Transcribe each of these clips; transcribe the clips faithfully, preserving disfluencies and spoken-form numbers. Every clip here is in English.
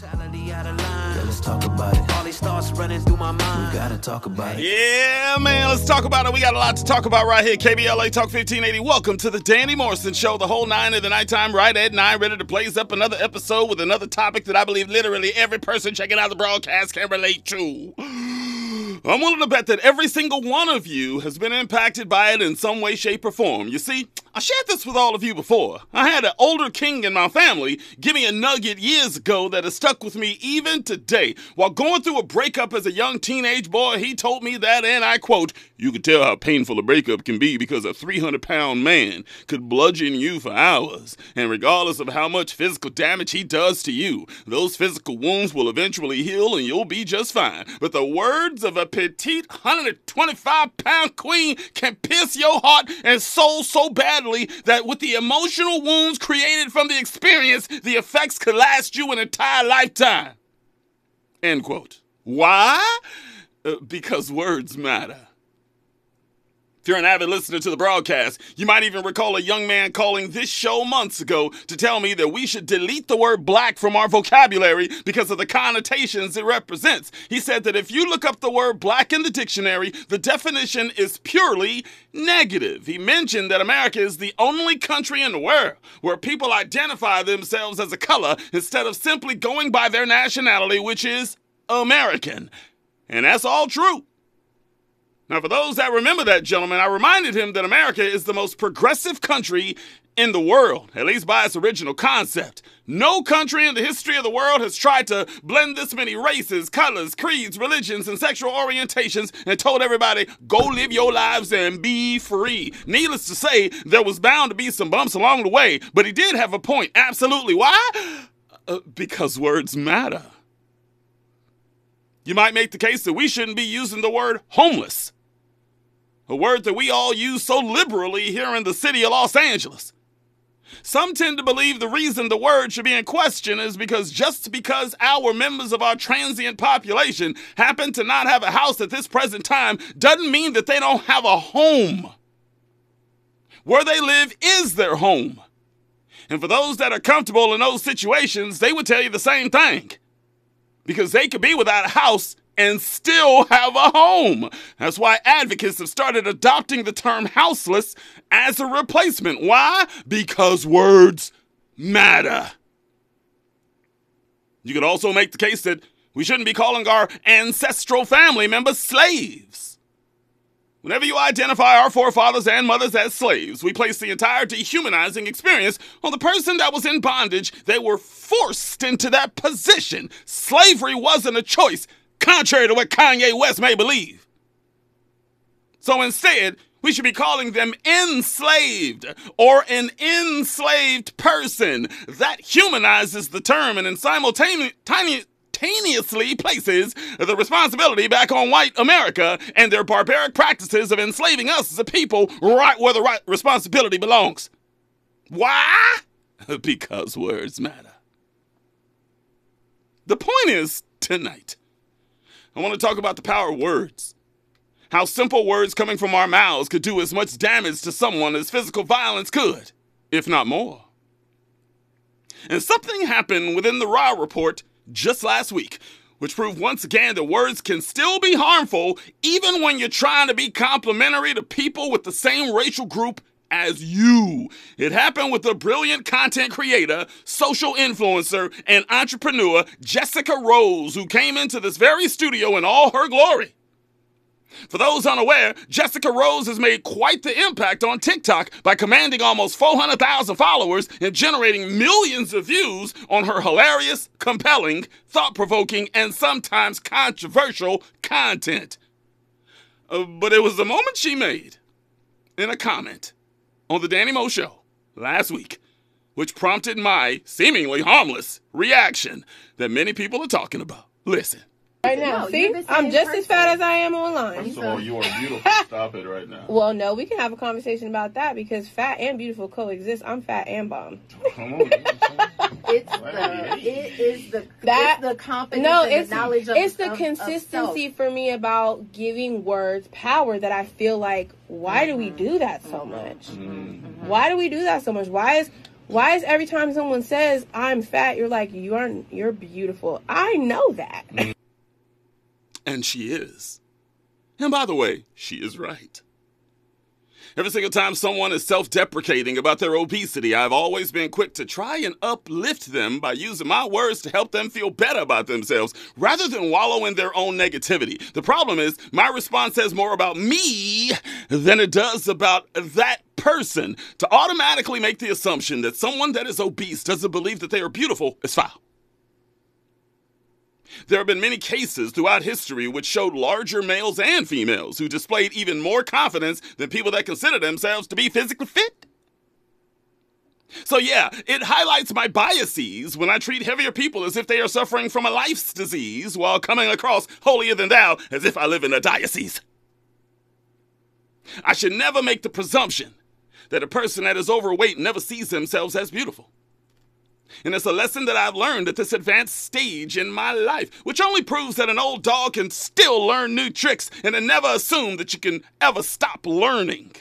Brutality out of line. Let's talk about it. All these thoughts running through my mind. We gotta talk about it. Yeah, man, let's talk about it. We got a lot to talk about right here. K B L A Talk fifteen eighty. Welcome to the Danny Morrison Show. The whole nine of the nighttime, right at nine, ready to blaze up another episode with another topic that I believe literally every person checking out the broadcast can relate to. I'm willing to bet that every single one of you has been impacted by it in some way, shape, or form. You see, I shared this with all of you before. I had an older king in my family give me a nugget years ago that has stuck with me even today. While going through a breakup as a young teenage boy, he told me that, and I quote, "You can tell how painful a breakup can be because a three hundred pound man could bludgeon you for hours. And regardless of how much physical damage he does to you, those physical wounds will eventually heal and you'll be just fine. But the words of a petite one hundred twenty-five pound queen can pierce your heart and soul so badly that with the emotional wounds created from the experience, the effects could last you an entire lifetime." End quote. Why? Uh, because words matter. If you're an avid listener to the broadcast, you might even recall a young man calling this show months ago to tell me that we should delete the word black from our vocabulary because of the connotations it represents. He said that if you look up the word black in the dictionary, the definition is purely negative. He mentioned that America is the only country in the world where people identify themselves as a color instead of simply going by their nationality, which is American. And that's all true. Now, for those that remember that gentleman, I reminded him that America is the most progressive country in the world, at least by its original concept. No country in the history of the world has tried to blend this many races, colors, creeds, religions, and sexual orientations and told everybody, go live your lives and be free. Needless to say, there was bound to be some bumps along the way, but he did have a point. Absolutely. Why? Uh, because words matter. You might make the case that we shouldn't be using the word homeless, a word that we all use so liberally here in the city of Los Angeles. Some tend to believe the reason the word should be in question is because just because our members of our transient population happen to not have a house at this present time doesn't mean that they don't have a home. Where they live is their home. And for those that are comfortable in those situations, they would tell you the same thing, because they could be without a house and still have a home. That's why advocates have started adopting the term houseless as a replacement. Why? Because words matter. You could also make the case that we shouldn't be calling our ancestral family members slaves. Whenever you identify our forefathers and mothers as slaves, we place the entire dehumanizing experience on the person that was in bondage. They were forced into that position. Slavery wasn't a choice, contrary to what Kanye West may believe. So instead, we should be calling them enslaved or an enslaved person. That humanizes the term and then simultaneously places the responsibility back on white America and their barbaric practices of enslaving us as a people right where the right responsibility belongs. Why? Because words matter. The point is, tonight, I want to talk about the power of words. How simple words coming from our mouths could do as much damage to someone as physical violence could, if not more. And something happened within the Raw report just last week, which proved once again that words can still be harmful even when you're trying to be complimentary to people with the same racial group as you. It happened with the brilliant content creator, social influencer, and entrepreneur Jessica Rose, who came into this very studio in all her glory. For those unaware, Jessica Rose has made quite the impact on TikTok by commanding almost four hundred thousand followers and generating millions of views on her hilarious, compelling, thought-provoking, and sometimes controversial content. Uh, but it was the moment she made in a comment on the Danny Mo Show last week, which prompted my seemingly harmless reaction that many people are talking about. Listen. Right now, no, see, I'm just person. as fat as I am online. First of all, you are beautiful. Stop it right now. Well, no, we can have a conversation about that because fat and beautiful coexist. I'm fat and bomb. Come on. It's the, it is the, that, it's the confidence no, and it's, the knowledge of It's the of, consistency of for me about giving words power that I feel like, why mm-hmm. do we do that so mm-hmm. much? Mm-hmm. Why do we do that so much? Why is Why is every time someone says I'm fat, you're like, you aren't, you're beautiful. I know that. And she is. And by the way, she is right. Every single time someone is self-deprecating about their obesity, I've always been quick to try and uplift them by using my words to help them feel better about themselves rather than wallow in their own negativity. The problem is my response says more about me than it does about that person. To automatically make the assumption that someone that is obese doesn't believe that they are beautiful is foul. There have been many cases throughout history which showed larger males and females who displayed even more confidence than people that consider themselves to be physically fit. So yeah, it highlights my biases when I treat heavier people as if they are suffering from a life's disease while coming across holier than thou as if I live in a diocese. I should never make the presumption that a person that is overweight never sees themselves as beautiful. And it's a lesson that I've learned at this advanced stage in my life, which only proves that an old dog can still learn new tricks and to never assume that you can ever stop learning.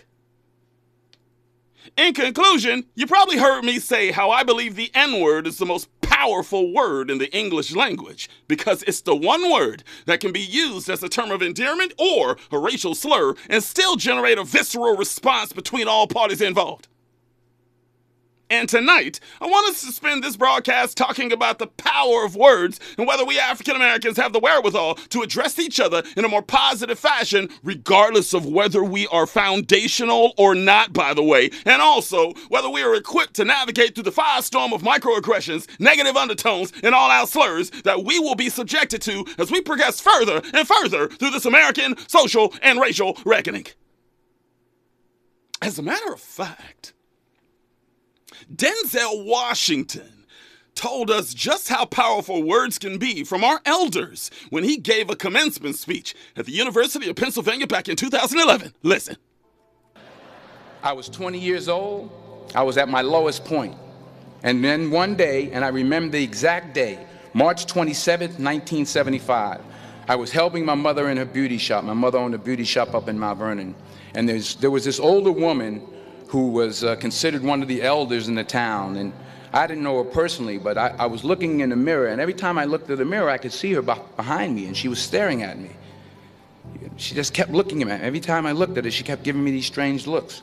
In conclusion, you probably heard me say how I believe the N-word is the most powerful word in the English language because it's the one word that can be used as a term of endearment or a racial slur and still generate a visceral response between all parties involved. And tonight, I want us to spend this broadcast talking about the power of words and whether we African Americans have the wherewithal to address each other in a more positive fashion, regardless of whether we are foundational or not, by the way, and also whether we are equipped to navigate through the firestorm of microaggressions, negative undertones, and all-out slurs that we will be subjected to as we progress further and further through this American social and racial reckoning. As a matter of fact, Denzel Washington told us just how powerful words can be from our elders when he gave a commencement speech at the University of Pennsylvania back in two thousand eleven. Listen. I was twenty years old. I was at my lowest point. And then one day, and I remember the exact day, March twenty-seventh, nineteen seventy-five, I was helping my mother in her beauty shop. My mother owned a beauty shop up in Mount Vernon. And there's, there was this older woman who was uh, considered one of the elders in the town, and I didn't know her personally, but I, I was looking in the mirror, and every time I looked at the mirror, I could see her b- behind me, and she was staring at me. She just kept looking at me. Every time I looked at her, she kept giving me these strange looks.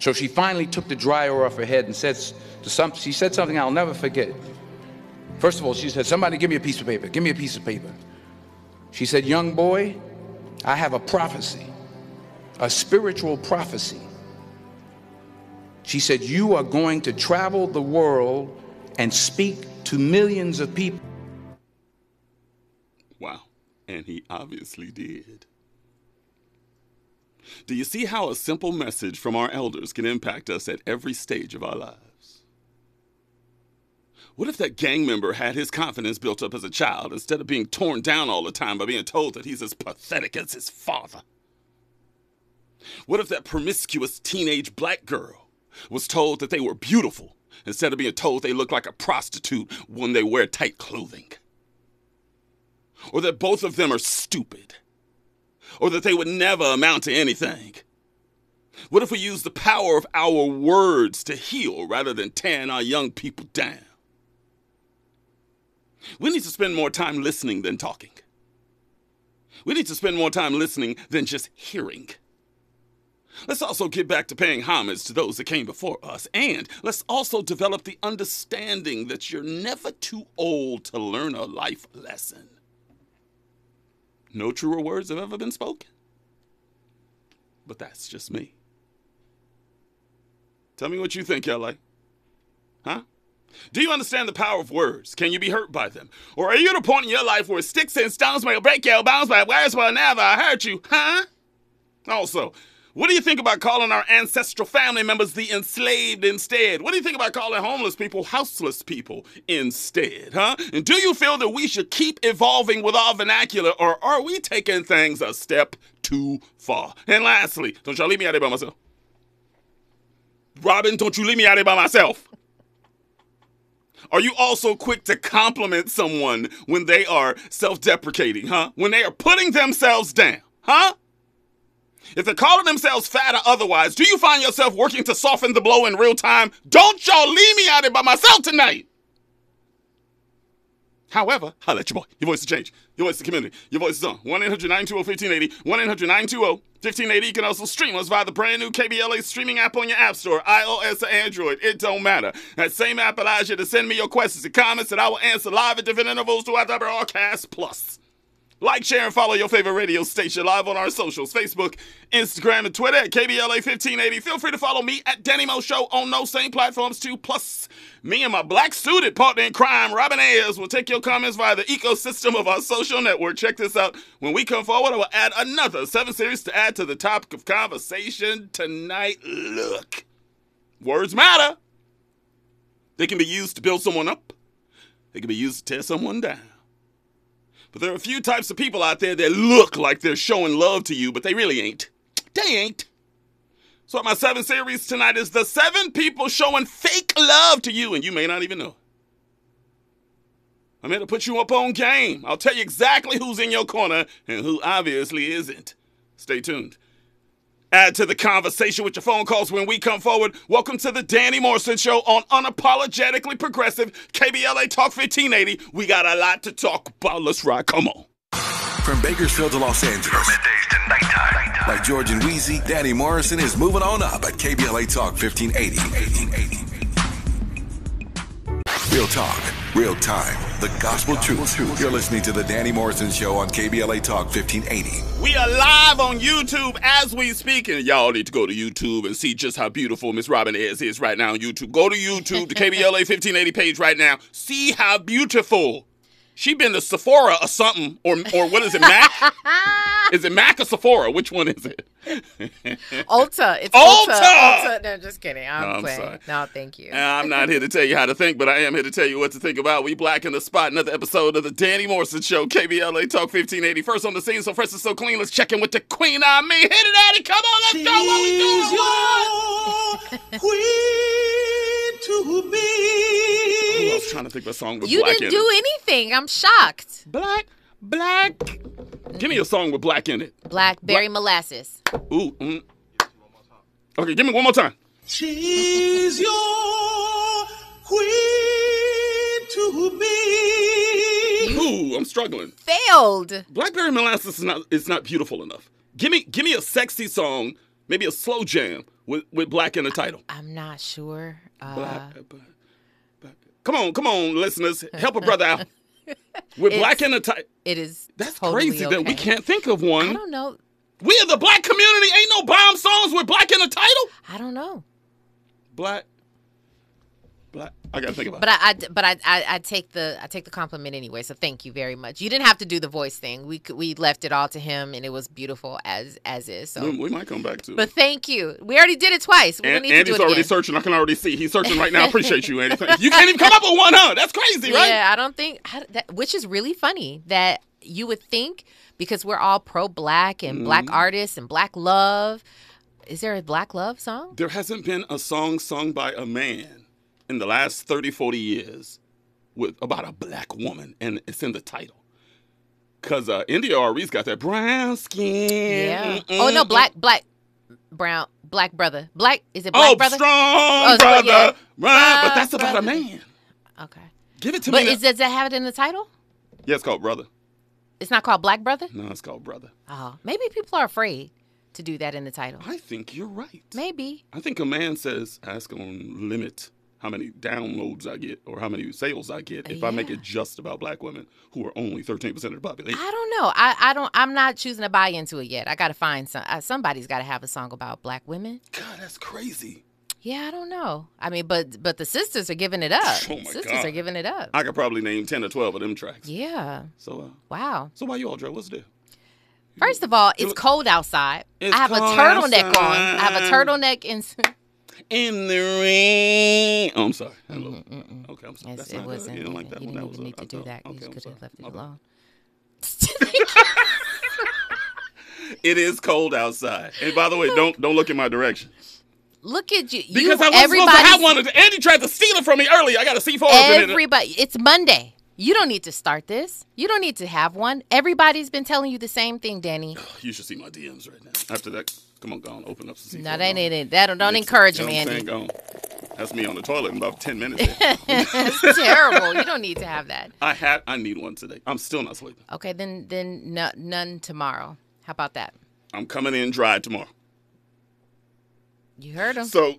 So she finally took the dryer off her head and said to some, she said something I'll never forget. First of all, she said, "Somebody give me a piece of paper, give me a piece of paper." She said, "Young boy, I have a prophecy, a spiritual prophecy." She said, "You are going to travel the world and speak to millions of people." Wow. And he obviously did. Do you see how a simple message from our elders can impact us at every stage of our lives? What if that gang member had his confidence built up as a child instead of being torn down all the time by being told that he's as pathetic as his father? What if that promiscuous teenage black girl was told that they were beautiful instead of being told they look like a prostitute when they wear tight clothing? Or that both of them are stupid? Or that they would never amount to anything? What if we use the power of our words to heal rather than tearing our young people down? We need to spend more time listening than talking. We need to spend more time listening than just hearing. Let's also get back to paying homage to those that came before us. And let's also develop the understanding that you're never too old to learn a life lesson. No truer words have ever been spoken. But that's just me. Tell me what you think, L A. Huh? Do you understand the power of words? Can you be hurt by them? Or are you at a point in your life where sticks and stones may break your bones, but words will never hurt you? Huh? Also, what do you think about calling our ancestral family members the enslaved instead? What do you think about calling homeless people houseless people instead, huh? And do you feel that we should keep evolving with our vernacular, or are we taking things a step too far? And lastly, don't y'all leave me out there by myself. Robin, don't you leave me out there by myself. Are you also quick to compliment someone when they are self-deprecating, huh? When they are putting themselves down, huh? If they're calling themselves fat or otherwise, do you find yourself working to soften the blow in real time? Don't y'all leave me out here by myself tonight. However, holla at your boy. Your voice is changed. Your voice is the community. Your voice is on. one eight hundred nine two zero one five eight zero. one eight hundred nine two zero one five eight zero. You can also stream us via the brand new K B L A streaming app on your app store, iOS or Android. It don't matter. That same app allows you to send me your questions and comments that I will answer live at different intervals throughout our broadcast. Plus, like, share, and follow your favorite radio station live on our socials, Facebook, Instagram, and Twitter at K B L A fifteen eighty. Feel free to follow me at Danny Mo Show on those same platforms too. Plus, me and my black-suited partner in crime, Robin Ayers, will take your comments via the ecosystem of our social network. Check this out. When we come forward, I will add another seven series to add to the topic of conversation tonight. Look, words matter. They can be used to build someone up. They can be used to tear someone down. But there are a few types of people out there that look like they're showing love to you, but they really ain't. They ain't. So my seven series tonight is the seven people showing fake love to you, and you may not even know. I'm here to put you up on game. I'll tell you exactly who's in your corner and who obviously isn't. Stay tuned. Add to the conversation with your phone calls when we come forward. Welcome to the Danny Morrison Show on Unapologetically Progressive, K B L A Talk fifteen eighty. We got a lot to talk about. Let's ride. Come on. From Bakersfield to Los Angeles. Middays to nighttime. nighttime. Like George and Wheezy, Danny Morrison is moving on up at K B L A Talk fifteen eighty. Real talk, real time, the gospel truth. You're listening to The Danny Morrison Show on K B L A Talk fifteen eighty. We are live on YouTube as we speak, and y'all need to go to YouTube and see just how beautiful Miss Robin Ayers is right now on YouTube. Go to YouTube, the K B L A fifteen eighty page right now. See how beautiful. She been to Sephora or something, or or what is it, Mac? Is it Mac or Sephora? Which one is it? Ulta. It's Ulta. Ulta. Ulta. No, just kidding. I'm, no, I'm playing. Sorry. No, thank you. I'm not here to tell you how to think, but I am here to tell you what to think about. We black in the spot. Another episode of the Danny Morrison Show, K B L A Talk fifteen eighty. First on the scene, so fresh and so clean. Let's check in with the queen. I mean, hit it, Andy. Come on, let's go. What we doing? Queen to be. I was trying to think of a song with you black in it. You didn't do anything. I'm shocked. Black, black. Mm-hmm. Give me a song with black in it. Blackberry black. Molasses. Ooh. Mm. Okay, give me one more time. She's your queen to be. Ooh, I'm struggling. Failed. Blackberry Molasses is not. It's not beautiful enough. Give me, give me a sexy song. Maybe a slow jam with with black in the title. I, I'm not sure. Uh, black, black. Come on, come on, listeners. Help a brother out. We're it's, black in the title. It is That's totally crazy okay. that we can't think of one. I don't know. We are the black community. Ain't no bomb songs with black in the title? I don't know. Black. Black. I got to think about but it. I, I, but I, I, I take the I take the compliment anyway, so thank you very much. You didn't have to do the voice thing. We we left it all to him, and it was beautiful as as is. So We, we might come back to it. But thank you. We already did it twice. We and, need Andy's to do it already again. Searching. I can already see. He's searching right now. I appreciate you, Andy. You can't even come up with one, huh? That's crazy, right? Yeah, I don't think I, that, which is really funny that you would think, because we're all pro-black and mm. black artists and black love. Is there a black love song? There hasn't been a song sung by a man in the last thirty, forty years with about a black woman, and it's in the title. Because uh, India R E's got that brown skin. Yeah. Mm-mm. Oh, no, black, black, brown, black brother. Black, is it black oh, brother? Strong oh, brother. Strong yeah. brother. But that's about brother. a man. Okay. Give it to but me. But does it have it in the title? Yeah, it's called Brother. It's not called Black Brother? No, it's called Brother. Oh, maybe people are afraid to do that in the title. I think you're right. Maybe. I think a man says, ask on limit how many downloads I get or how many sales I get if yeah. I make it just about black women who are only thirteen percent of the population. I don't know. I, I don't, I'm not choosing to buy into it yet. I got to find some, uh, somebody's got to have a song about black women. God, that's crazy. Yeah, I don't know. I mean, but but the sisters are giving it up. Oh my sisters God. are giving it up. I could probably name ten or twelve of them tracks. Yeah. So, uh, wow. So why you all drunk? What's the deal? First of all, it's cold outside. It's I have a turtleneck outside. on. I have a turtleneck and... In the rain. Oh, I'm sorry. Hello. Mm-mm, mm-mm. Okay, I'm sorry. Yes, That's it not wasn't. You didn't like that you one. Didn't that even need a, to do that. Okay, you could have left it My alone. It is cold outside. And by the way, don't don't look in my direction. Look at you. Because you, I wasn't supposed to have one. Andy tried to steal it from me earlier. I got a C four. Everybody. It's Monday. You don't need to start this. You don't need to have one. Everybody's been telling you the same thing, Danny. You should see my D Ms right now. After that, come on, go on, open up some. No, that ain't it. That don't, don't encourage me, Andy. Go on. That's me on the toilet in about ten minutes. That's terrible. You don't need to have that. I had. I need one today. I'm still not sleeping. Okay, then then no, none tomorrow. How about that? I'm coming in dry tomorrow. You heard him. So,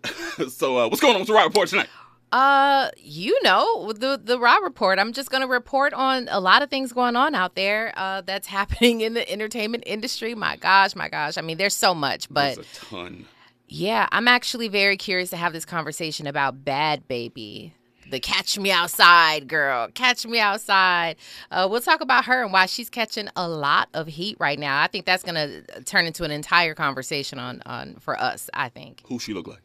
so uh, what's going on with the Raw Report tonight? Uh, you know, the the Raw Report. I'm just going to report on a lot of things going on out there uh, that's happening in the entertainment industry. My gosh, my gosh. I mean, there's so much, but there's a ton. Yeah, I'm actually very curious to have this conversation about Bad Baby, the Catch Me Outside girl. Catch Me Outside. Uh, we'll talk about her and why she's catching a lot of heat right now. I think that's going to turn into an entire conversation on, on for us, I think. Who she look like?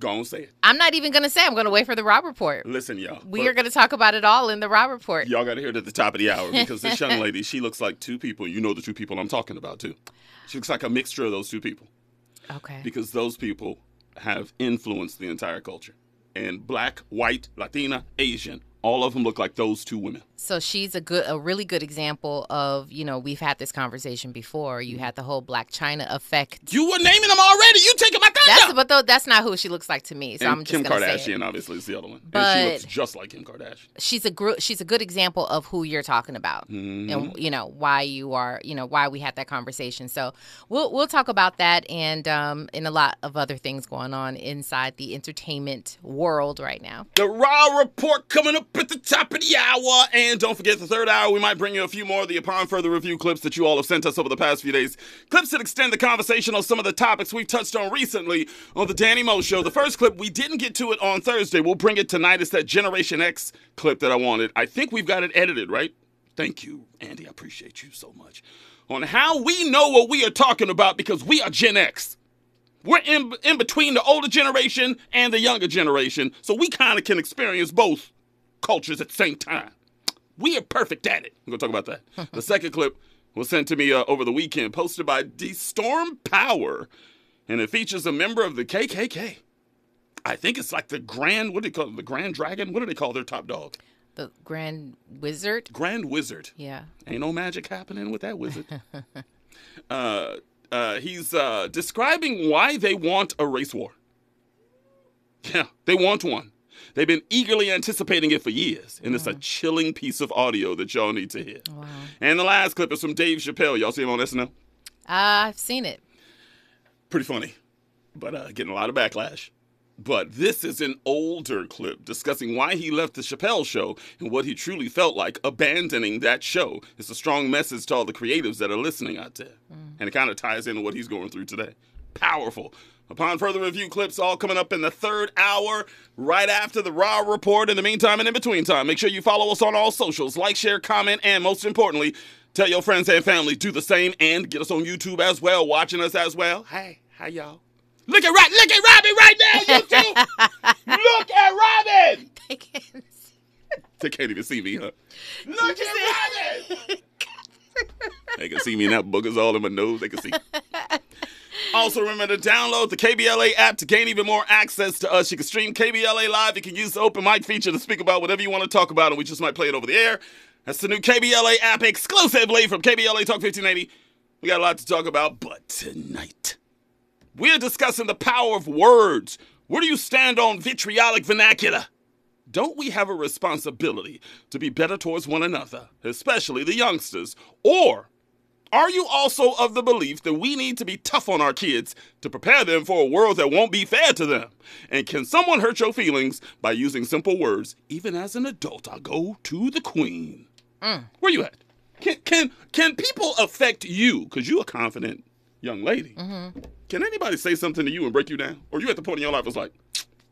Go on, say it. I'm not even going to say. I'm going to wait for the Raw Report. Listen, y'all. We are going to talk about it all in the Raw Report. Y'all got to hear it at the top of the hour because this young lady, she looks like two people. You know the two people I'm talking about, too. She looks like a mixture of those two people. Okay. Because those people have influenced the entire culture. And black, white, Latina, Asian, all of them look like those two women. So she's a good, a really good example of, you know, we've had this conversation before. You had the whole Black China effect. You were naming them already. You taking my thunder. That's, but though, that's not who she looks like to me. So and I'm just Kim Kardashian, obviously, is the other one. But and she looks just like Kim Kardashian. She's a gr- she's a good example of who you're talking about, mm-hmm. and you know why you are, you know why we had that conversation. So we'll we'll talk about that and um and a lot of other things going on inside the entertainment world right now. The Raw Report coming up at the top of the hour. And And don't forget, the third hour, we might bring you a few more of the Upon Further Review clips that you all have sent us over the past few days. Clips that extend the conversation on some of the topics we've touched on recently on The Danny Mo Show. The first clip, we didn't get to it on Thursday. We'll bring it tonight. It's that Generation X clip that I wanted. I think we've got it edited, right? Thank you, Andy. I appreciate you so much. On how we know what we are talking about because we are Gen X. We're in, in between the older generation and the younger generation, so we kind of can experience both cultures at the same time. We are perfect at it. We're going to talk about that. The second clip was sent to me uh, over the weekend, posted by DeStorm Power, and it features a member of the K K K. I think it's like the Grand, what do they call it? The Grand Dragon? What do they call their top dog? The Grand Wizard? Grand Wizard. Yeah. Ain't no magic happening with that wizard. uh, uh, he's uh, describing why they want a race war. Yeah, they want one. They've been eagerly anticipating it for years, and it's a chilling piece of audio that y'all need to hear. Wow. And the last clip is from Dave Chappelle. Y'all see him on S N L? Uh, I've seen it. Pretty funny, but uh, getting a lot of backlash. But this is an older clip discussing why he left the Chappelle Show and what he truly felt like abandoning that show. It's a strong message to all the creatives that are listening out there, mm. and it kind of ties into what he's going through today. Powerful. Upon Further Review clips, all coming up in the third hour, right after the Raw Report. In the meantime and in between time, make sure you follow us on all socials. Like, share, comment, and most importantly, tell your friends and family. Do the same and get us on YouTube as well, watching us as well. Hey, hi, y'all. Look at, Rob- Look at Robin right now, YouTube. Look at Robin. They can't see. They can't even see me, huh? Look at Robin. They can see me, and that booger's all in my nose. They can see. Also, remember to download the K B L A app to gain even more access to us. You can stream K B L A Live. You can use the open mic feature to speak about whatever you want to talk about, and we just might play it over the air. That's the new K B L A app exclusively from K B L A Talk fifteen eighty. We got a lot to talk about, but tonight we're discussing the power of words. Where do you stand on vitriolic vernacular? Don't we have a responsibility to be better towards one another, especially the youngsters? Or are you also of the belief that we need to be tough on our kids to prepare them for a world that won't be fair to them? And can someone hurt your feelings by using simple words? Even as an adult, I go to the queen. Mm. Where you at? Can can can people affect you? Because you're a confident young lady. Mm-hmm. Can anybody say something to you and break you down? Or you at the point in your life was like,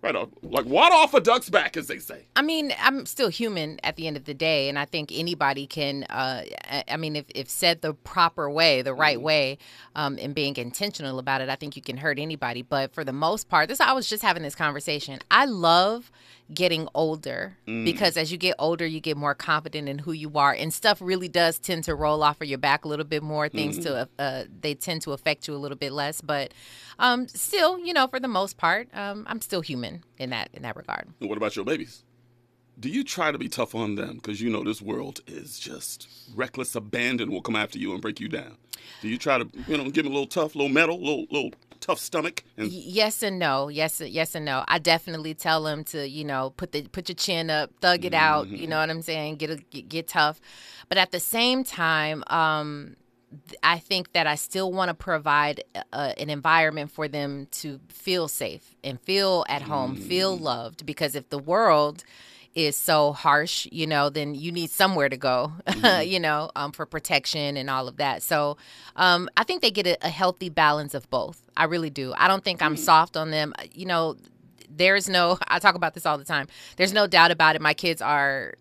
right off, like water off a duck's back, as they say. I mean, I'm still human at the end of the day, and I think anybody can, uh, I mean, if, if said the proper way, the right mm-hmm. way, um, and being intentional about it, I think you can hurt anybody. But for the most part, this I was just having this conversation. I love getting older mm. because as you get older, you get more confident in who you are, and stuff really does tend to roll off of your back a little bit more. Things mm-hmm. to uh, they tend to affect you a little bit less, but um, still, you know, for the most part, um, I'm still human in that in that regard. And what about your babies? do you try to be tough on them? Because, you know, this world is just reckless abandon will come after you and break you down. Do you try to, you know, give them a little tough, little metal, little, little tough stomach? And yes and no. Yes, yes and no. I definitely tell them to, you know, put the put your chin up, thug it mm-hmm. out. You know what I'm saying? Get, a, get get tough. But at the same time, um, I think that I still want to provide a, an environment for them to feel safe and feel at home, mm-hmm. feel loved. Because if the world is so harsh, you know, then you need somewhere to go, mm-hmm. you know, um, for protection and all of that. So um, I think they get a, a healthy balance of both. I really do. I don't think I'm mm-hmm. soft on them. You know, there's no, I talk about this all the time. There's no doubt about it. My kids are,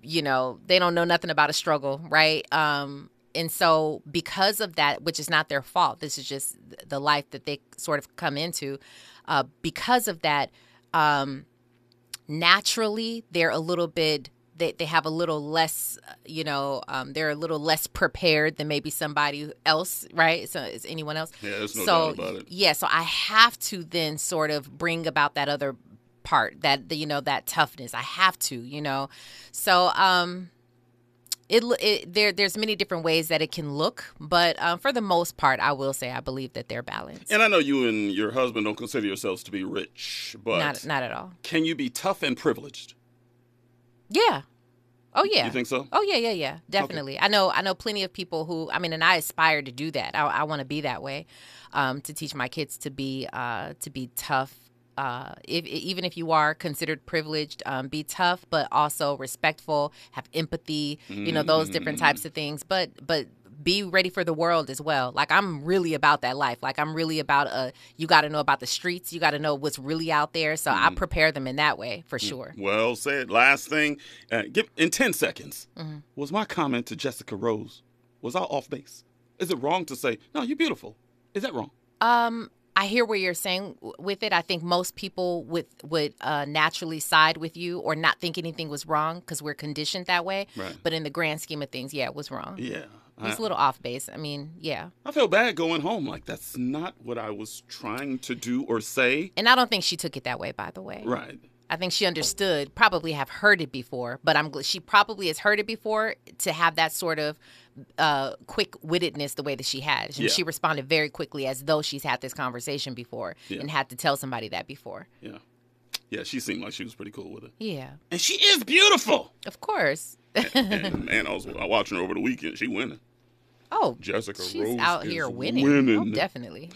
you know, they don't know nothing about a struggle, right? Um, and so because of that, which is not their fault, this is just the life that they sort of come into, uh, because of that, um, naturally, they're a little bit, they, they have a little less, you know, um, they're a little less prepared than maybe somebody else, right? So is anyone else? Yeah, there's no doubt about it. Yeah, so I have to then sort of bring about that other part, that, you know, that toughness. I have to, you know. So um, it, it there there's many different ways that it can look, but um, for the most part, I will say I believe that they're balanced. And I know you and your husband don't consider yourselves to be rich, but not not at all. Can you be tough and privileged? Yeah. Oh yeah. You think so? Oh yeah, yeah, yeah. Definitely. Okay. I know I know plenty of people who, I mean, and I aspire to do that. I, I want to be that way, um, to teach my kids to be uh, to be tough. Uh, if, even if you are considered privileged, um, be tough, but also respectful, have empathy, mm-hmm. you know, those different types of things. But but be ready for the world as well. Like, I'm really about that life. Like, I'm really about, a, you got to know about the streets. You got to know what's really out there. So mm-hmm. I prepare them in that way, for sure. Well said. Last thing, uh, give, in ten seconds, mm-hmm. was my comment to Jessica Rose, was I off base? Is it wrong to say, no, you're beautiful? Is that wrong? Um... I hear what you're saying with it. I think most people with, would uh, naturally side with you or not think anything was wrong because we're conditioned that way. Right. But in the grand scheme of things, yeah, it was wrong. Yeah. It's a little off base. I mean, yeah. I feel bad going home. Like, that's not what I was trying to do or say. And I don't think she took it that way, by the way. Right. I think she understood, probably have heard it before, but I'm she probably has heard it before to have that sort of uh, quick-wittedness the way that she had. She, yeah. she responded very quickly as though she's had this conversation before yeah. and had to tell somebody that before. Yeah. Yeah, she seemed like she was pretty cool with it. Yeah. And she is beautiful. Of course. and, and, man, I was watching her over the weekend. She winning. Oh, Jessica she's Rose out here winning. winning. Oh, definitely.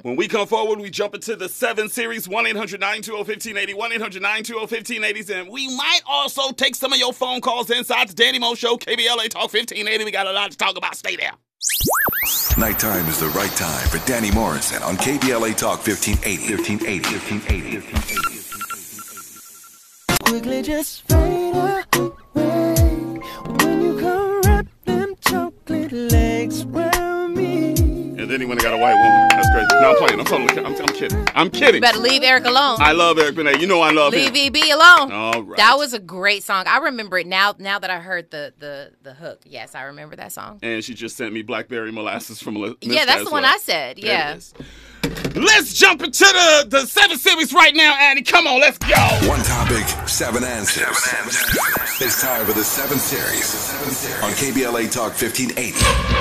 When we come forward, we jump into the seven series, one eight hundred nine two zero one five eight zero, one eight hundred nine two zero one five eight zero. And we might also take some of your phone calls inside the Danny Mo Show, K B L A Talk fifteen eighty. We got a lot to talk about. Stay there. Nighttime is the right time for Danny Morrison on K B L A Talk fifteen eighty. fifteen eighty. fifteen eighty. fifteen eighty. Quickly just fade away when you come wrap them chocolate legs. And then he went and got a white woman. That's crazy. No, I'm playing. I'm totally I'm, I'm kidding. I'm kidding. You better leave Eric alone. I love Eric Benet. You know I love leave him. Leave E B alone. All right. That was a great song. I remember it now Now that I heard the the the hook. Yes, I remember that song. And she just sent me blackberry molasses from Melissa. Yeah, that's the well. one I said. Yeah. Let's jump into the, the seven series right now, Andy. Come on, let's go. One topic, seven answers. Seven answers. It's time for the seven series, seven series on K B L A Talk fifteen eighty.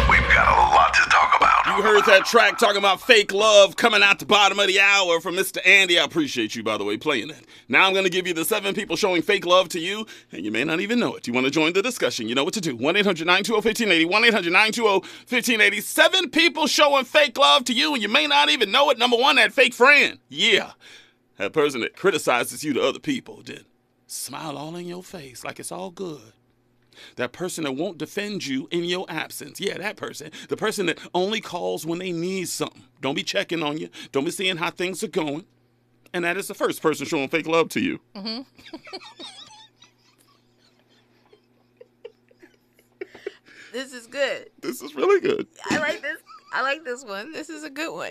We've got a lot to talk about. You heard that track talking about fake love coming out the bottom of the hour from Mister Andy. I appreciate you, by the way, playing that. Now I'm going to give you the seven people showing fake love to you, and you may not even know it. You want to join the discussion? You know what to do. one eight hundred nine two zero one five eight zero. one eight hundred nine two zero one five eight zero. Seven people showing fake love to you, and you may not even know it. Number one, that fake friend. Yeah. That person that criticizes you to other people, then smile all in your face like it's all good. That person that won't defend you in your absence. Yeah, that person. The person that only calls when they need something. Don't be checking on you. Don't be seeing how things are going. And that is the first person showing fake love to you. Mm-hmm. This is good. This is really good. I like this. I like this one. This is a good one.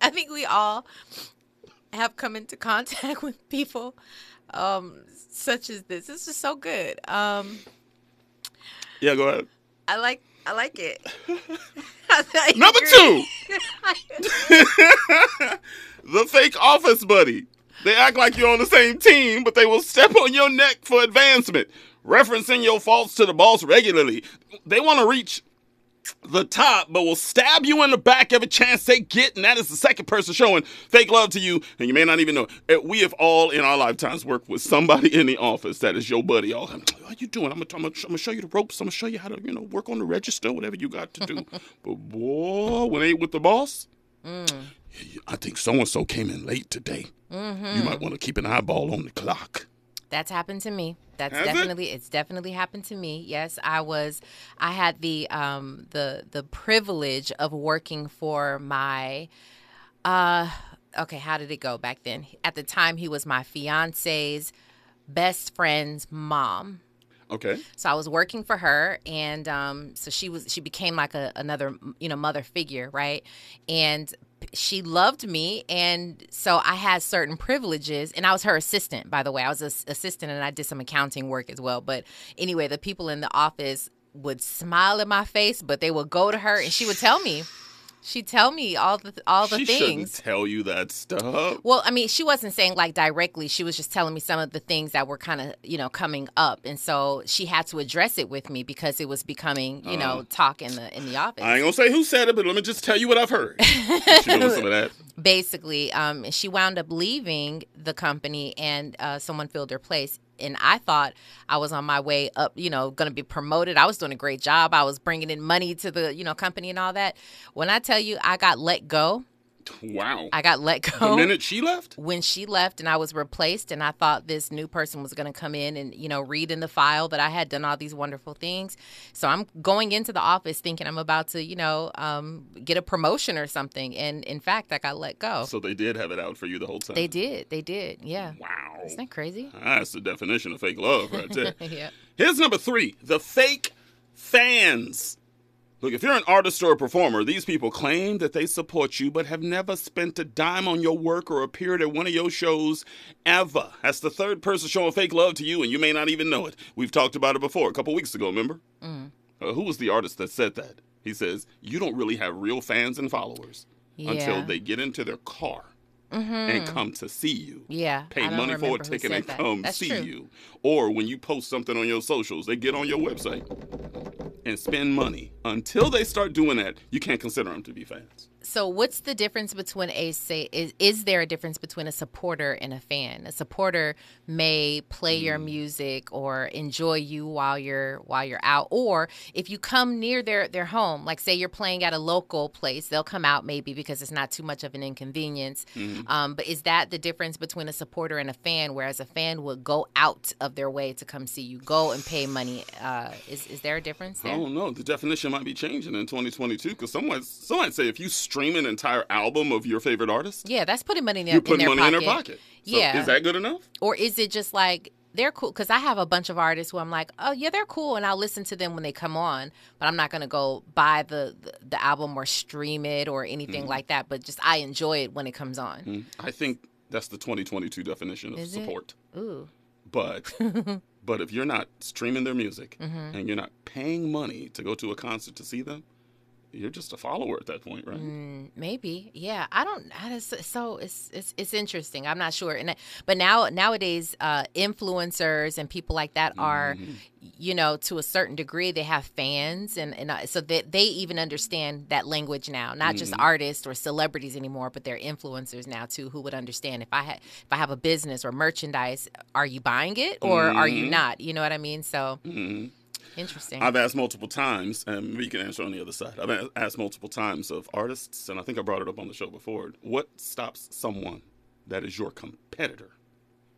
I think we all have come into contact with people um, such as this. This is so good. Um, yeah, go ahead. I like I like it. I Number agree. two. The fake office buddy. They act like you're on the same team, but they will step on your neck for advancement, referencing your faults to the boss regularly. They want to reach the top, but will stab you in the back every chance they get, and that is the second person showing fake love to you, and you may not even know it. We have all in our lifetimes worked with somebody in the office that is your buddy. All, how you doing? I'm going to show you the ropes. I'm going to show you how to, you know, work on the register, whatever you got to do. But boy, when they with the boss, mm. I think so-and-so came in late today. Mm-hmm. You might want to keep an eyeball on the clock. That's happened to me. That's Has definitely it? It's definitely happened to me. Yes, I was I had the um the the privilege of working for my uh okay, how did it go back then? At the time he was my fiance's best friend's mom. Okay. So I was working for her, and um so she was she became like a another, you know, mother figure, right? And she loved me, and so I had certain privileges, and I was her assistant, by the way. I was an assistant, and I did some accounting work as well. But anyway, the people in the office would smile in my face, but they would go to her, and she would tell me. She'd tell me all the all the she things. She shouldn't tell you that stuff. Well, I mean, she wasn't saying like directly. She was just telling me some of the things that were kind of, you know, coming up. And so she had to address it with me because it was becoming, you uh, know, talk in the in the office. I ain't going to say who said it, but let me just tell you what I've heard. She knows some of that. Basically, um, she wound up leaving the company, and uh, someone filled her place. And I thought I was on my way up, you know, going to be promoted. I was doing a great job. I was bringing in money to the, you know, company and all that. When I tell you I got let go. Wow. I got let go. The minute she left? When she left, and I was replaced, and I thought this new person was going to come in and, you know, read in the file that I had done all these wonderful things. So I'm going into the office thinking I'm about to, you know, um, get a promotion or something. And in fact, I got let go. So they did have it out for you the whole time? They did. They did. Yeah. Wow. Isn't that crazy? That's the definition of fake love right there. Yeah. Here's number three, the fake fans. Look, if you're an artist or a performer, these people claim that they support you but have never spent a dime on your work or appeared at one of your shows ever. That's the third person showing fake love to you, and you may not even know it. We've talked about it before a couple weeks ago, remember? Mm. Uh, who was the artist that said that? He says, you don't really have real fans and followers yeah. until they get into their car mm-hmm. and come to see you. Yeah, pay money for a ticket and that. come That's see true. you. Or when you post something on your socials, they get on your website and spend money. Until they start doing that, you can't consider them to be fans. So what's the difference between a, say, is, is there a difference between a supporter and a fan? A supporter may play mm. your music or enjoy you while you're while you're out. Or if you come near their, their home, like say you're playing at a local place, they'll come out maybe because it's not too much of an inconvenience. Mm-hmm. Um, but is that the difference between a supporter and a fan, whereas a fan would go out of their way to come see you, go and pay money? Uh, is, is there a difference there? I don't know. The definition might be changing in twenty twenty-two because someone might say if you stream an entire album of your favorite artist. Yeah, that's putting money in their pocket. You're putting money in their pocket. So yeah. Is that good enough? Or is it just like, they're cool? Because I have a bunch of artists who I'm like, oh, yeah, they're cool, and I'll listen to them when they come on, but I'm not going to go buy the, the, the album or stream it or anything mm-hmm. like that, but just I enjoy it when it comes on. Mm-hmm. I think that's the twenty twenty-two definition of is support. It? Ooh. But... But if you're not streaming their music mm-hmm. and you're not paying money to go to a concert to see them, you're just a follower at that point, right? Mm, maybe, yeah. I don't. I just, so it's it's it's interesting. I'm not sure. And but now nowadays, uh, influencers and people like that are, mm-hmm. you know, to a certain degree, they have fans, and and uh, so they they even understand that language now. Not mm-hmm. just artists or celebrities anymore, but they're influencers now too, who would understand if I had if I have a business or merchandise, are you buying it or mm-hmm. are you not? You know what I mean? So. Mm-hmm. Interesting. I've asked multiple times, and we can answer on the other side. I've asked multiple times of artists, and I think I brought it up on the show before. What stops someone that is your competitor,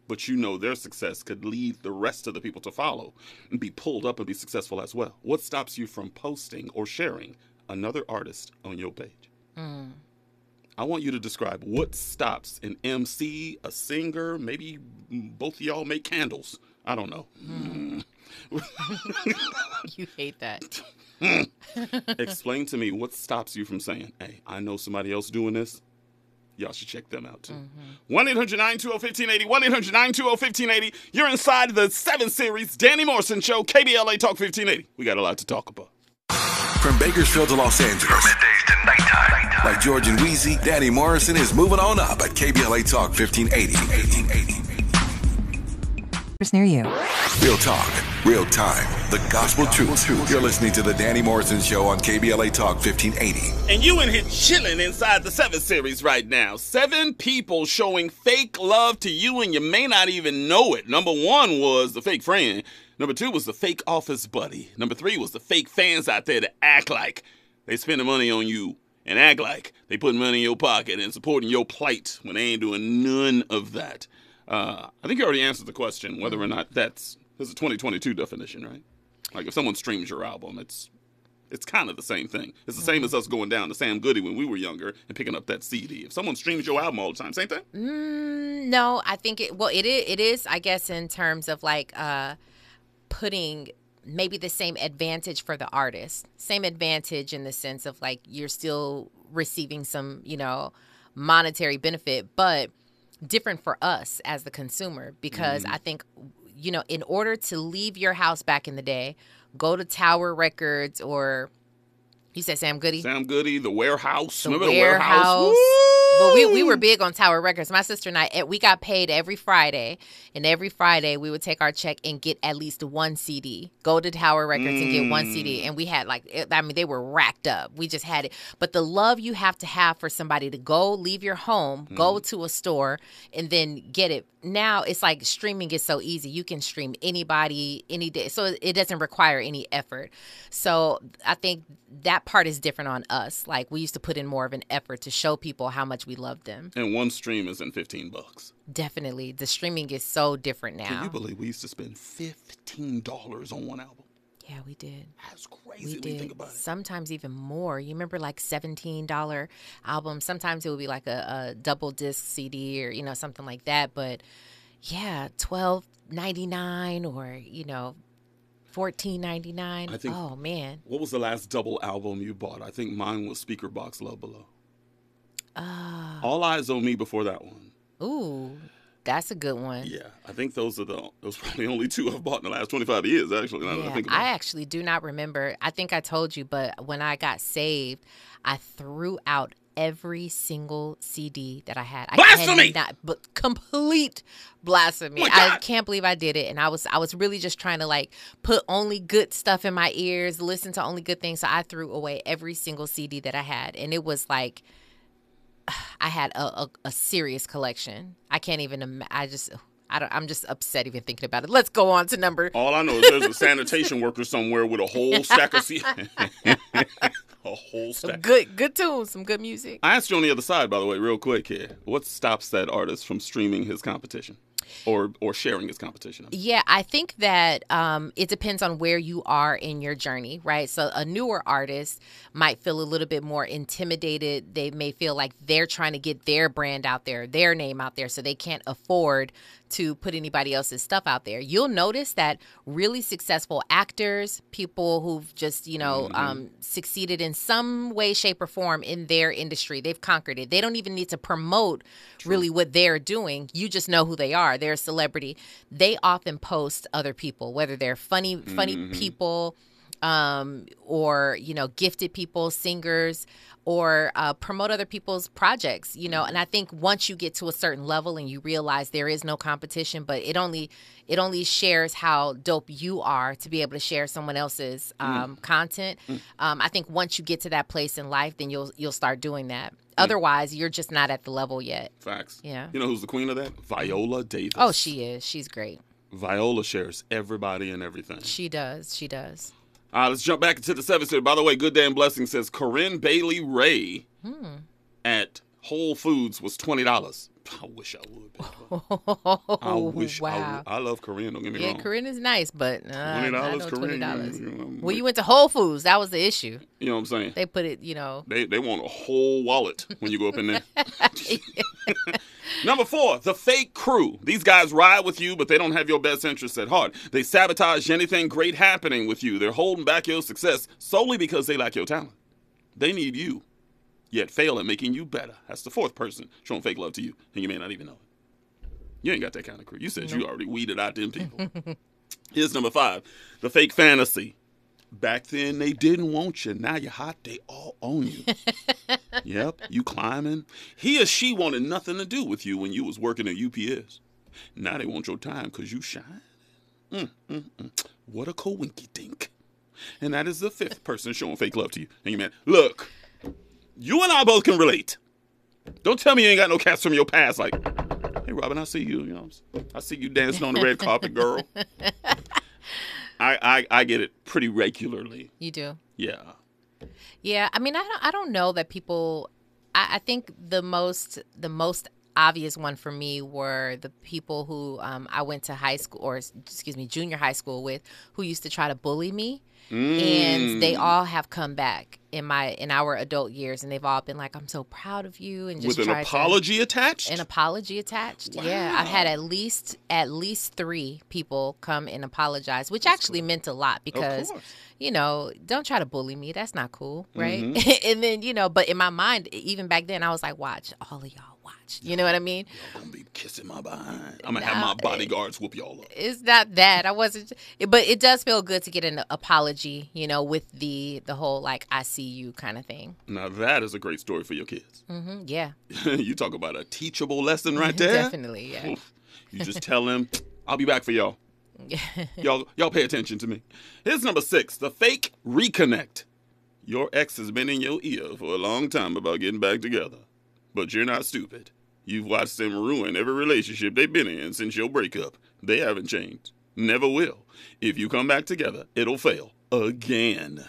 but you know their success could lead the rest of the people to follow and be pulled up and be successful as well? What stops you from posting or sharing another artist on your page? Mm. I want you to describe what stops an M C, a singer, maybe both of y'all make candles. I don't know. Mm. You hate that. Explain to me what stops you from saying, hey, I know somebody else doing this. Y'all should check them out, too. Mm-hmm. one eight hundred nine two zero one five eight zero. one eight hundred nine two zero one five eight zero. You're inside the seven Series Danny Morrison Show, K B L A Talk fifteen eighty. We got a lot to talk about. From Bakersfield to Los Angeles. From middays to nighttime. nighttime. Like George and Wheezy, Danny Morrison is moving on up at K B L A Talk fifteen eighty. It's near you. Real talk, real time, the gospel truth. You're listening to the Danny Morrison Show on K B L A Talk fifteen eighty. And you in here chilling inside the Seven Series right now. Seven people showing fake love to you and you may not even know it. Number one was the fake friend. Number two was the fake office buddy. Number three was the fake fans out there that act like they spending money on you and act like they putting money in your pocket and supporting your plight when they ain't doing none of that. Uh, I think you already answered the question whether or not that's, this is a twenty twenty-two definition, right? Like if someone streams your album, it's it's kind of the same thing. It's the mm-hmm. same as us going down to Sam Goody when we were younger and picking up that C D. If someone streams your album all the time, same thing? Mm, no, I think it, well, it is, it is, I guess, in terms of like uh, putting maybe the same advantage for the artist. Same advantage in the sense of like you're still receiving some, you know, monetary benefit, but different for us as the consumer because mm. I think, you know, in order to leave your house back in the day, go to Tower Records or you said Sam Goody? Sam Goody, The Warehouse. The Remember Warehouse. The Warehouse? But we, we were big on Tower Records. My sister and I, we got paid every Friday. And every Friday we would take our check and get at least one C D. Go to Tower Records mm. and get one C D. And we had like, it, I mean, they were racked up. We just had it. But the love you have to have for somebody to go leave your home, mm. go to a store, and then get it. Now it's like streaming is so easy. You can stream anybody, any day. So it doesn't require any effort. So I think that part is different on us. Like we used to put in more of an effort to show people how much we loved them. And one stream isn't fifteen bucks. Definitely. The streaming is so different now. Can you believe we used to spend fifteen dollars on one album? Yeah, we did. That's crazy when you think about it. Sometimes even more. You remember like seventeen dollar albums. Sometimes it would be like a, a double disc C D or, you know, something like that. But yeah, twelve ninety-nine or, you know, fourteen ninety-nine. I think, oh, man. What was the last double album you bought? I think mine was Speaker Box Love Below. Uh, All Eyes on Me before that one. Ooh. That's a good one. Yeah. I think those are the those probably the only two I've bought in the last twenty-five years, actually. Now yeah, that I, think about I actually do not remember. I think I told you, but when I got saved, I threw out every single C D that I had. I blasphemy! Not, but complete blasphemy. Oh I can't believe I did it. And I was I was really just trying to like put only good stuff in my ears, listen to only good things. So I threw away every single C D that I had. And it was like... I had a, a, a serious collection. I can't even. Im- I just. I don't. I'm just upset even thinking about it. Let's go on to number. All I know is there's a sanitation worker somewhere with a whole stack of C. a whole stack. Some good, good tunes. Some good music. I asked you on the other side, by the way, real quick here. What stops that artist from streaming his competition, or or sharing his competition? I mean. Yeah, I think that um, it depends on where you are in your journey, right? So a newer artist might feel a little bit more intimidated. They may feel like they're trying to get their brand out there, their name out there, so they can't afford to put anybody else's stuff out there. You'll notice that really successful actors, people who've just, you know, mm-hmm. um, succeeded in some way, shape, or form in their industry, they've conquered it. They don't even need to promote True. really what they're doing. You just know who they are. They're a celebrity. They often post other people, whether they're funny, funny mm-hmm. people, um, or, you know, gifted people, singers, or uh, promote other people's projects, you know. And I think once you get to a certain level and you realize there is no competition, but it only it only shares how dope you are to be able to share someone else's um, mm. content. Mm. Um, I think once you get to that place in life, then you'll you'll start doing that. Mm. Otherwise, you're just not at the level yet. Facts. Yeah. You know who's the queen of that? Viola Davis. Oh, she is. She's great. Viola shares everybody and everything. She does. She does. All right, let's jump back into the service here. By the way, Good Day and Blessing says Corinne Bailey Ray hmm. at Whole Foods was twenty dollars. I wish I would. Oh, I wish wow. I would. I love Corinne. Don't get me yeah, wrong. Yeah, Corinne is nice, but uh, twenty dollars, Corinne. twenty dollars. Well, you went to Whole Foods. That was the issue. You know what I'm saying? They put it, you know. They, they want a whole wallet when you go up in there. Number four, the fake crew. These guys ride with you, but they don't have your best interests at heart. They sabotage anything great happening with you. They're holding back your success solely because they lack your talent. They need you, yet fail at making you better. That's the fourth person showing fake love to you, and you may not even know it. You ain't got that kind of crew. You said nope. You already weeded out them people. Here's number five, the fake fantasy. Back then, they didn't want you. Now you're hot. They all own you. Yep, you climbing. He or she wanted nothing to do with you when you was working at U P S. Now they want your time because you shine. Mm, mm, mm. What a coinky dink. And that is the fifth person showing fake love to you. And you man, look, you and I both can relate. Don't tell me you ain't got no cats from your past. Like, hey, Robin, I see you. You know, I see you dancing on the red carpet, girl. I, I I get it pretty regularly. You do? Yeah. Yeah. I mean, I don't, I don't know that people. I, I think the most the most obvious one for me were the people who um, I went to high school or excuse me, junior high school with, who used to try to bully me. Mm. And they all have come back in my in our adult years, and they've all been like, I'm so proud of you, and just with an apology to, attached an apology attached wow. Yeah, I've had at least at least three people come and apologize, which that's actually cool. meant a lot, because you know, don't try to bully me, that's not cool, right? Mm-hmm. And then, you know, but in my mind even back then I was like, watch, all of y'all watch, you know what I mean? Yo, don't be kissing my behind. I'm gonna no, have my bodyguards whoop y'all up. It's not that I wasn't, but it does feel good to get an apology, you know, with the the whole like I see you kind of thing. Now that is a great story for your kids. Mm-hmm, yeah. You talk about a teachable lesson right there. Definitely, yeah. Oof. You just tell them, I'll be back for y'all. y'all. Y'all pay attention to me. Here's number six, the fake reconnect. Your ex has been in your ear for a long time about getting back together, but you're not stupid. You've watched them ruin every relationship they've been in since your breakup. They haven't changed. Never will. If you come back together, it'll fail. Again.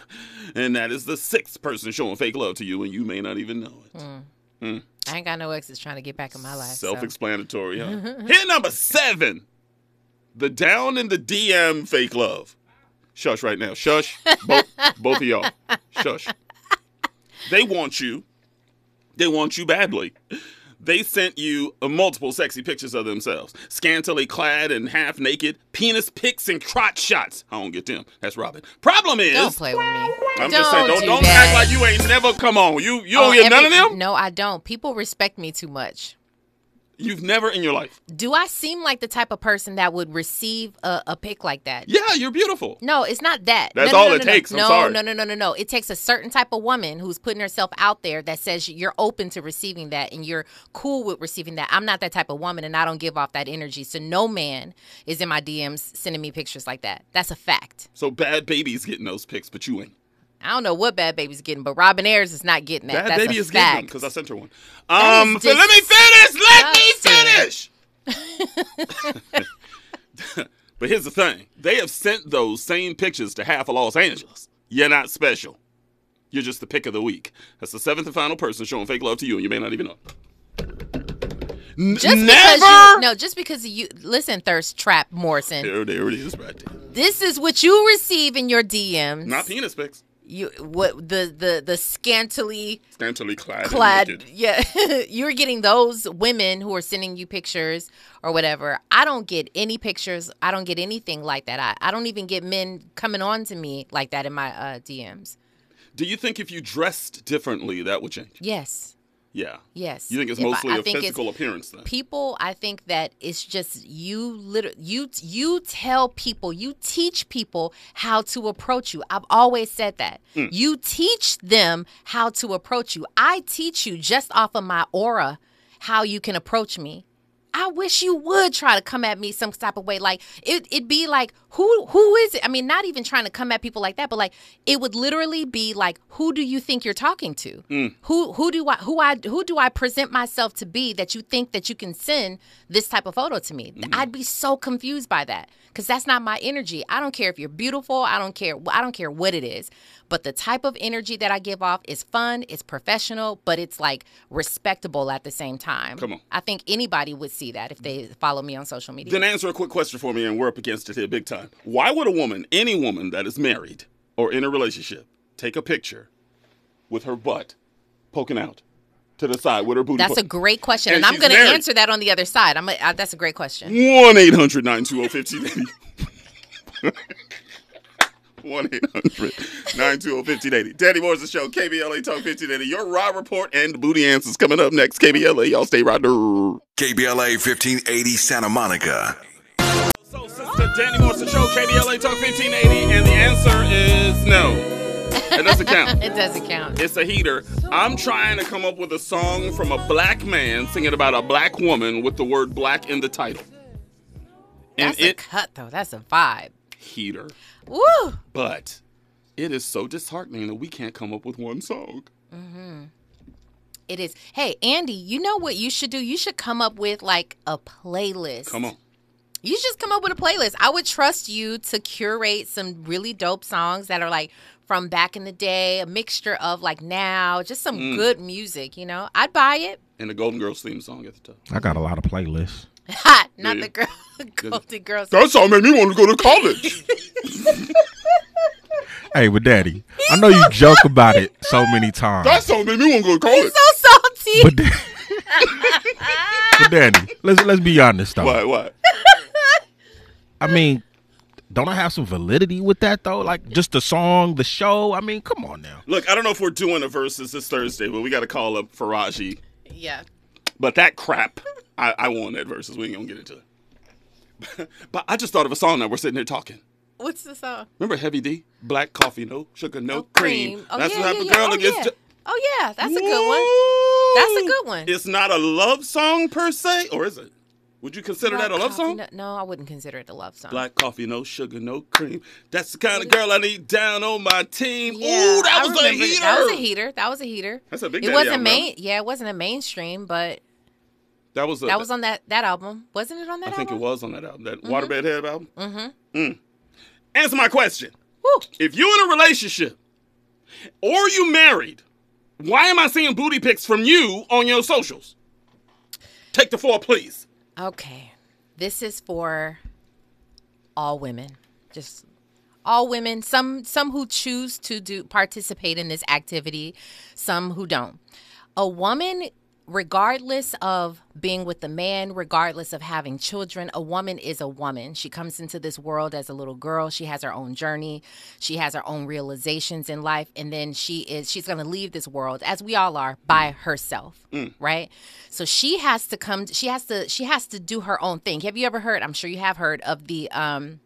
And that is the sixth person showing fake love to you, and you may not even know it. Mm. Mm. I ain't got no exes trying to get back in my life. Self-explanatory, so. Huh? Here, number seven. The down in the D M fake love. Shush right now. Shush. Both, both of y'all. Shush. They want you. They want you badly. They sent you multiple sexy pictures of themselves, scantily clad and half naked, penis pics and crotch shots. I don't get them. That's Robin. Problem is, don't play with me. I'm don't just saying, don't do don't that. Act like you ain't never come on. You you oh, don't get every, none of them. No, I don't. People respect me too much. You've never in your life. Do I seem like the type of person that would receive a, a pic like that? Yeah, you're beautiful. No, it's not that. That's no, no, all no, no, it no. takes. I'm no, sorry. No, no, no, no, no. It takes a certain type of woman who's putting herself out there that says you're open to receiving that and you're cool with receiving that. I'm not that type of woman, and I don't give off that energy. So no man is in my D Ms sending me pictures like that. That's a fact. So bad baby's getting those pics, but you ain't. I don't know what bad baby's getting, but Robin Ayers is not getting that. Bad That's baby a is fact. Getting them because I sent her one. Um, so let me finish. Let me finish. But here's the thing: they have sent those same pictures to half of Los Angeles. You're not special. You're just the pick of the week. That's the seventh and final person showing fake love to you, and you may not even know. Just Never. Because you, no, just because you listen, Thirst Trap Morrison. There, there it is, right there. This is what you receive in your D Ms. Not penis pics. You what the the the scantily scantily clad, clad yeah. You're getting those women who are sending you pictures or whatever. I don't get any pictures. I don't get anything like that. I, I don't even get men coming on to me like that in my uh, D Ms. Do you think if you dressed differently that would change? Yes. Yeah. Yes. You think it's if mostly I, I a think physical appearance thing? People, I think that it's just you literally, you, you tell people, you teach people how to approach you. I've always said that. Mm. You teach them how to approach you. I teach you just off of my aura how you can approach me. I wish you would try to come at me some type of way. Like, it, it'd be like, who who is it? I mean, not even trying to come at people like that, but like, it would literally be like, who do you think you're talking to? Mm. Who who do I who I who do I present myself to be that you think that you can send this type of photo to me? Mm. I'd be so confused by that because that's not my energy. I don't care if you're beautiful. I don't care. I don't care what it is. But the type of energy that I give off is fun, it's professional, but it's like respectable at the same time. Come on. I think anybody would see that if they follow me on social media. Then answer a quick question for me, and we're up against it here big time. Why would a woman, any woman that is married or in a relationship, take a picture with her butt poking out to the side with her booty? That's po- a great question, and, and I'm going to answer that on the other side. I'm a, I, that's a great question. one eight hundred nine two zero one five eight zero. one eight hundred nine two zero one five eight zero. Danny Morrison Show, K B L A Talk fifteen eighty. Your Raw Report and Booty Answers coming up next. K B L A, y'all stay right there. K B L A fifteen eighty Santa Monica. So, sister, Danny Morrison Show, K B L A Talk fifteen eighty, and the answer is no. It doesn't count. It doesn't count. It's a heater. I'm trying to come up with a song from a black man singing about a black woman with the word black in the title. And that's it, a cut, though. That's a vibe. Heater. Woo! But it is so disheartening that we can't come up with one song. Mm-hmm. It is. Hey, Andy, you know what you should do? You should come up with, like, a playlist. Come on. You should just come up with a playlist. I would trust you to curate some really dope songs that are, like, from back in the day, a mixture of, like, now, just some mm. good music, you know? I'd buy it. And the Golden Girls theme song at the top. I got a lot of playlists. Ha! Not yeah. the girl, Golden Girls. That song made me want to go to college. Hey, but Daddy, He's I know so you joke salty. About it so many times. That song made me want to go to college. He's so salty. But, da- but Daddy, let's let's be honest though. What? What? I mean, don't I have some validity with that though? Like just the song, the show. I mean, come on now. Look, I don't know if we're doing a versus this Thursday, but we got to call up Faraji. Yeah. But that crap. I, I won that versus. We ain't gonna get into it. But I just thought of a song now. We're sitting here talking. What's the song? Remember Heavy D? Black coffee, no sugar, no, no cream. cream. Oh, that's yeah, what happened, yeah, girl. Oh yeah. Ju- oh, yeah. That's Whoa. a good one. That's a good one. It's not a love song per se, or is it? Would you consider Black that a love coffee, song? No, no, I wouldn't consider it a love song. Black coffee, no sugar, no cream. That's the kind of girl I need down on my team. Yeah, Ooh, that I was a heater. That was a heater. That was a heater. That's a big deal. It wasn't album, main. Bro. Yeah, it wasn't a mainstream, but. That was a, that was on that, that album. Wasn't it on that I album? I think it was on that album. That mm-hmm. Waterbed Head album? Mm-hmm. Mm. Answer my question. Woo. If you're in a relationship or you married, why am I seeing booty pics from you on your socials? Take the floor, please. Okay. This is for all women. Just all women. Some some who choose to do participate in this activity. Some who don't. A woman... Regardless of being with a man, regardless of having children, a woman is a woman. She comes into this world as a little girl. She has her own journey. She has her own realizations in life. And then she is, she's going to leave this world, as we all are, by herself. Mm. Right? So she has to come, she has to, she has to do her own thing. Have you ever heard, I'm sure you have heard of the, um,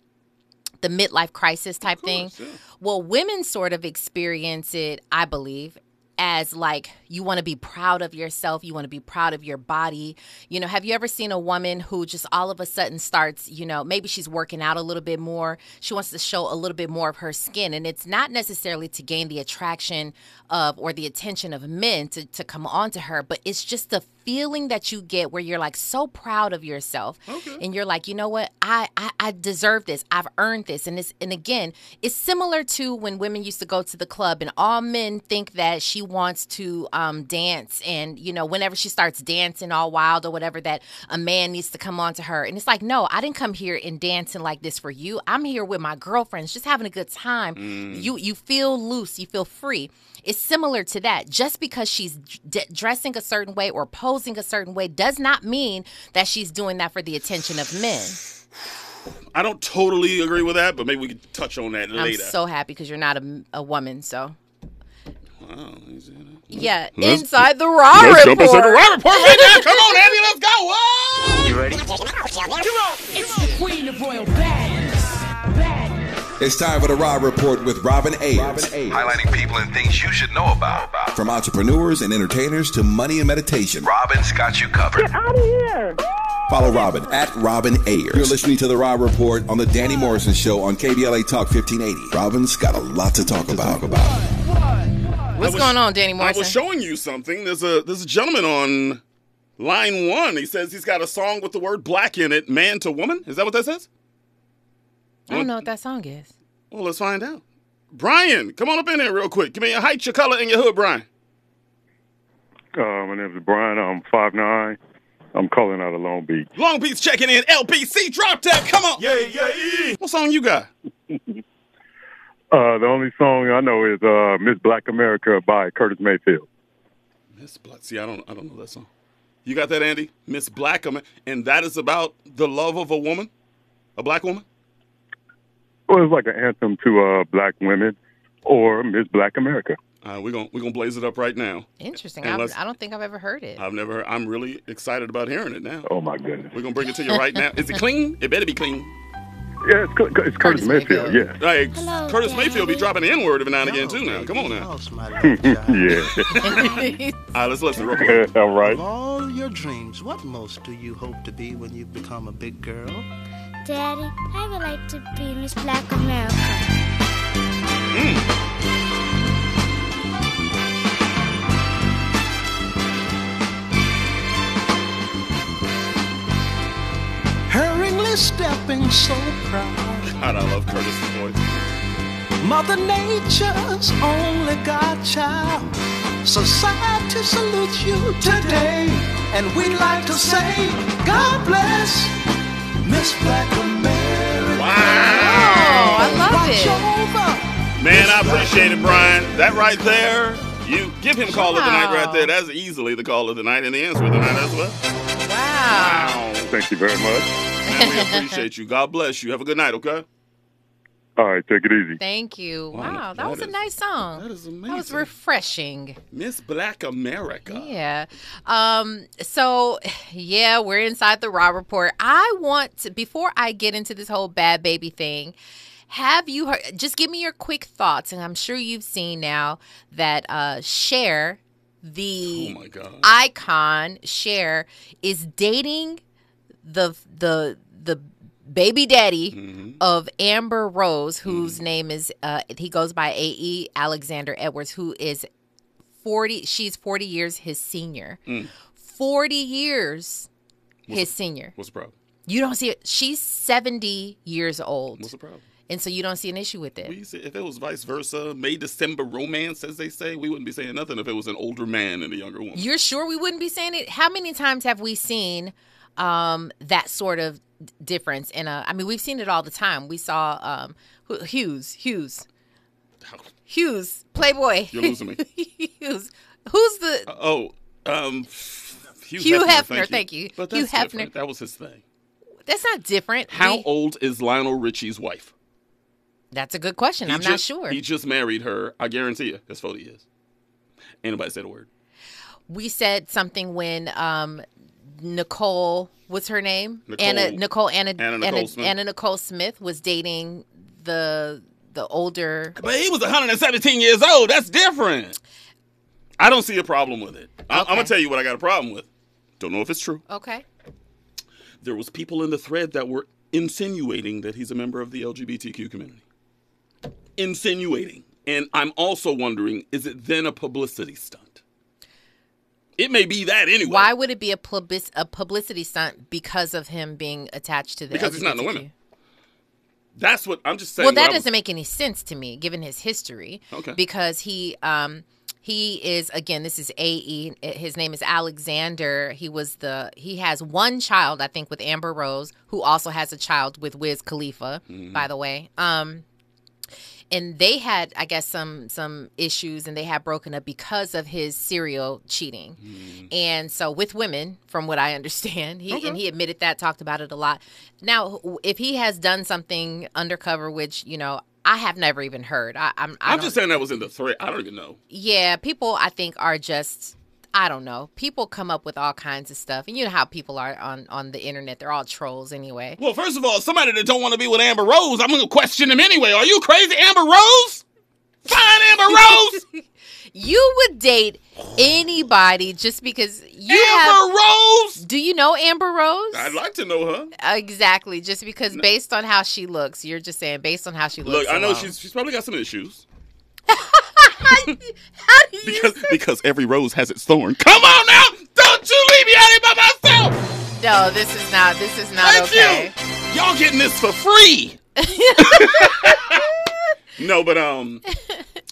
the midlife crisis type thing? Yeah. Well, women sort of experience it, I believe, as like you want to be proud of yourself, you want to be proud of your body. You know, have you ever seen a woman who just all of a sudden starts, you know, maybe she's working out a little bit more. She wants to show a little bit more of her skin. And it's not necessarily to gain the attraction of or the attention of men to, to come on to her, but it's just the feeling that you get where you're like so proud of yourself. Okay. And you're like, you know what? I, I, I deserve this. I've earned this. And it's, and again, it's similar to when women used to go to the club and all men think that she wants to um, dance. And, you know, whenever she starts dancing all wild or whatever, that a man needs to come on to her. And it's like, no, I didn't come here and dancing like this for you. I'm here with my girlfriends, just having a good time. Mm. You, you feel loose. You feel free. It's similar to that. Just because she's d- dressing a certain way or posing a certain way does not mean that she's doing that for the attention of men. I don't totally agree with that, but maybe we could touch on that I'm later. I'm so happy because you're not a, a woman, so. Wow. Yeah, let's, inside the Raw let's Report. Let's jump inside the Raw Report right now. Come on, Andy, let's go. Whoa! You ready? Come on. It's the queen of royal badness. Badness. It's time for the Raw Report with Robin Ayers. Robin Ayers. Highlighting people and things you should know about. From entrepreneurs and entertainers to money and meditation. Robin's got you covered. Get out of here. Follow Robin at Robin Ayers. You're listening to The Raw Report on The Danny Morrison Show on K B L A Talk fifteen eighty. Robin's got a lot to talk about. What's was, going on, Danny Morrison? I was showing you something. There's a there's a gentleman on line one. He says he's got a song with the word black in it, man to woman. Is that what that says? I don't know what that song is. Well, let's find out. Brian, come on up in there real quick. Give me your height, your color, and your hood, Brian. Uh, my name is Brian. I'm five nine. I'm calling out of Long Beach. Long Beach checking in. L P C, drop that. Come on. Yeah, yeah, yeah. What song you got? uh, the only song I know is uh, Miss Black America by Curtis Mayfield. Miss Black. See, I don't I don't know that song. You got that, Andy? Miss Black America. And that is about the love of a woman? A black woman? Well, it's like an anthem to uh, black women or Miss Black America. Uh, we're gonna we're gonna blaze it up right now. Interesting. I don't think I've ever heard it. I've never. Heard, I'm really excited about hearing it now. Oh my goodness. We're gonna bring it to you right now. Is it clean? It better be clean. Yeah, it's, it's Curtis, Curtis Mayfield. Mayfield. Yeah, like hello, Curtis Daddy. Mayfield be dropping the N word every now and again too. Now, come on now. Yeah. All right, let's listen real quick. All right. Of all your dreams, what most do you hope to be when you become a big girl? Daddy, I would like to be Miss Black America. Mm. Hurriedly stepping so proud. God, I love Curtis' voice. Mother Nature's only godchild. Society salutes you today. And we'd like to say, God bless Miss Black America. Wow. I love it. Man, I appreciate it, Brian. That right there, you give him call wow. of the night right there. That's easily the call of the night and the answer of the night as well. Wow. Thank you very much. Man, we appreciate you. God bless you. Have a good night, okay? All right, take it easy. Thank you. Wow, wow that, that was is, a nice song. That is amazing. That was refreshing. Miss Black America. Yeah. Um. So, yeah, we're inside the Raw Report. I want to, before I get into this whole bad baby thing, have you heard, just give me your quick thoughts, and I'm sure you've seen now that uh, Cher, the oh my God. icon Cher, is dating the the the baby daddy mm-hmm. of Amber Rose, whose mm-hmm. name is uh, he goes by A E Alexander Edwards, who is forty. She's forty years his senior. Mm. Forty years what's his the, senior. What's the problem? You don't see it. She's seventy years old. What's the problem? And so you don't see an issue with it. We see, if it was vice versa, May December romance, as they say, we wouldn't be saying nothing if it was an older man and a younger woman. You're sure we wouldn't be saying it? How many times have we seen um, that sort of difference in a? I mean, we've seen it all the time. We saw um, Hughes, Hughes, Hughes, Playboy. You're losing me. Hughes, who's the? Uh, oh, um, Hugh, Hugh Hefner. Hefner thank, thank you. you. But that's Hugh Hefner. Different. That was his thing. That's not different. How we, old is Lionel Richie's wife? That's a good question. He I'm just, not sure. He just married her. I guarantee you. That's forty years. Ain't nobody said a word. We said something when um, Nicole, what's her name? Nicole. Anna, Nicole, Anna, Anna, Nicole Anna, Smith. Anna Nicole Smith was dating the the older. But he was one hundred seventeen years old. That's different. I don't see a problem with it. I, okay. I'm going to tell you what I got a problem with. Don't know if it's true. Okay. There was people in the thread that were insinuating that he's a member of the L G B T Q community. Insinuating. And I'm also wondering, is it then a publicity stunt? It may be that anyway. Why would it be a, public- a publicity stunt because of him being attached to the Because L G B T Q? He's not in the women. That's what I'm just saying. Well, that doesn't was... make any sense to me, given his history. Okay. Because he... Um, He is, again, this is A E. His name is Alexander. He was the, he has one child, I think, with Amber Rose, who also has a child with Wiz Khalifa, mm-hmm. by the way. Um, and they had, I guess, some some issues, and they had broken up because of his serial cheating. Mm-hmm. And so with women, from what I understand, he okay. and he admitted that, talked about it a lot. Now, if he has done something undercover, which, you know, I have never even heard. I, I'm I I'm just saying that was in the thread. I don't even know. Yeah, people I think are just, I don't know. People come up with all kinds of stuff. And you know how people are on, on the internet. They're all trolls anyway. Well, first of all, somebody that don't want to be with Amber Rose, I'm going to question him anyway. Are you crazy, Amber Rose? Fine, Amber Rose! You would date anybody just because you Amber have, Rose? Do you know Amber Rose? I'd like to know her. Exactly. Just because no. based on how she looks, you're just saying based on how she looks. Look, I know alone. she's she's probably got some issues. how do you because, say- because every rose has its thorn. Come on now! Don't you leave me out here by myself! No, this is not this is not Thank okay. You. Y'all getting this for free. No, but um,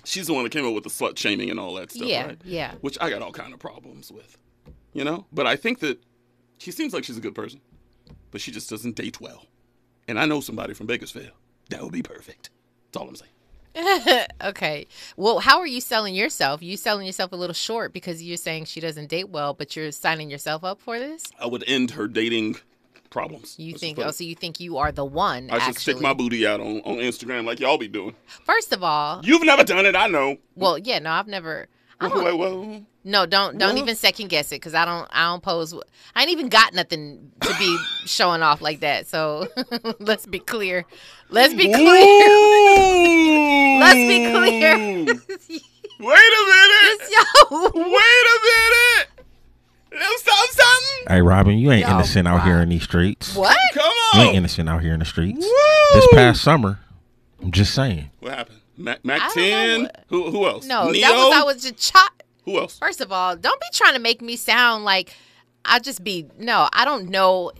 she's the one that came up with the slut shaming and all that stuff, yeah, right? Yeah, yeah. Which I got all kind of problems with, you know? But I think that she seems like she's a good person, but she just doesn't date well. And I know somebody from Bakersfield. That would be perfect. That's all I'm saying. Okay. Well, how are you selling yourself? You're selling yourself a little short because you're saying she doesn't date well, but you're signing yourself up for this? I would end her dating problems. You Let's think? Oh, so you think you are the one? I actually. should stick my booty out on, on Instagram like y'all be doing. First of all, you've never done it. I know. Well, yeah, no, I've never. I don't, wait, wait, no, don't don't what? even second guess it, because I don't I don't pose. I ain't even got nothing to be showing off like that. So let's be clear. Let's be clear. Let's be clear. Wait a minute. Yo. Wait a minute. Let's stop something. Hey, Robin, you ain't Yo, innocent wow. out here in these streets. What? Come on. You ain't innocent out here in the streets. Woo. This past summer, I'm just saying. What happened? Mac ten? Who, who else? No, Neo? That was I was just chop. Who else? First of all, don't be trying to make me sound like I just be. No, I don't know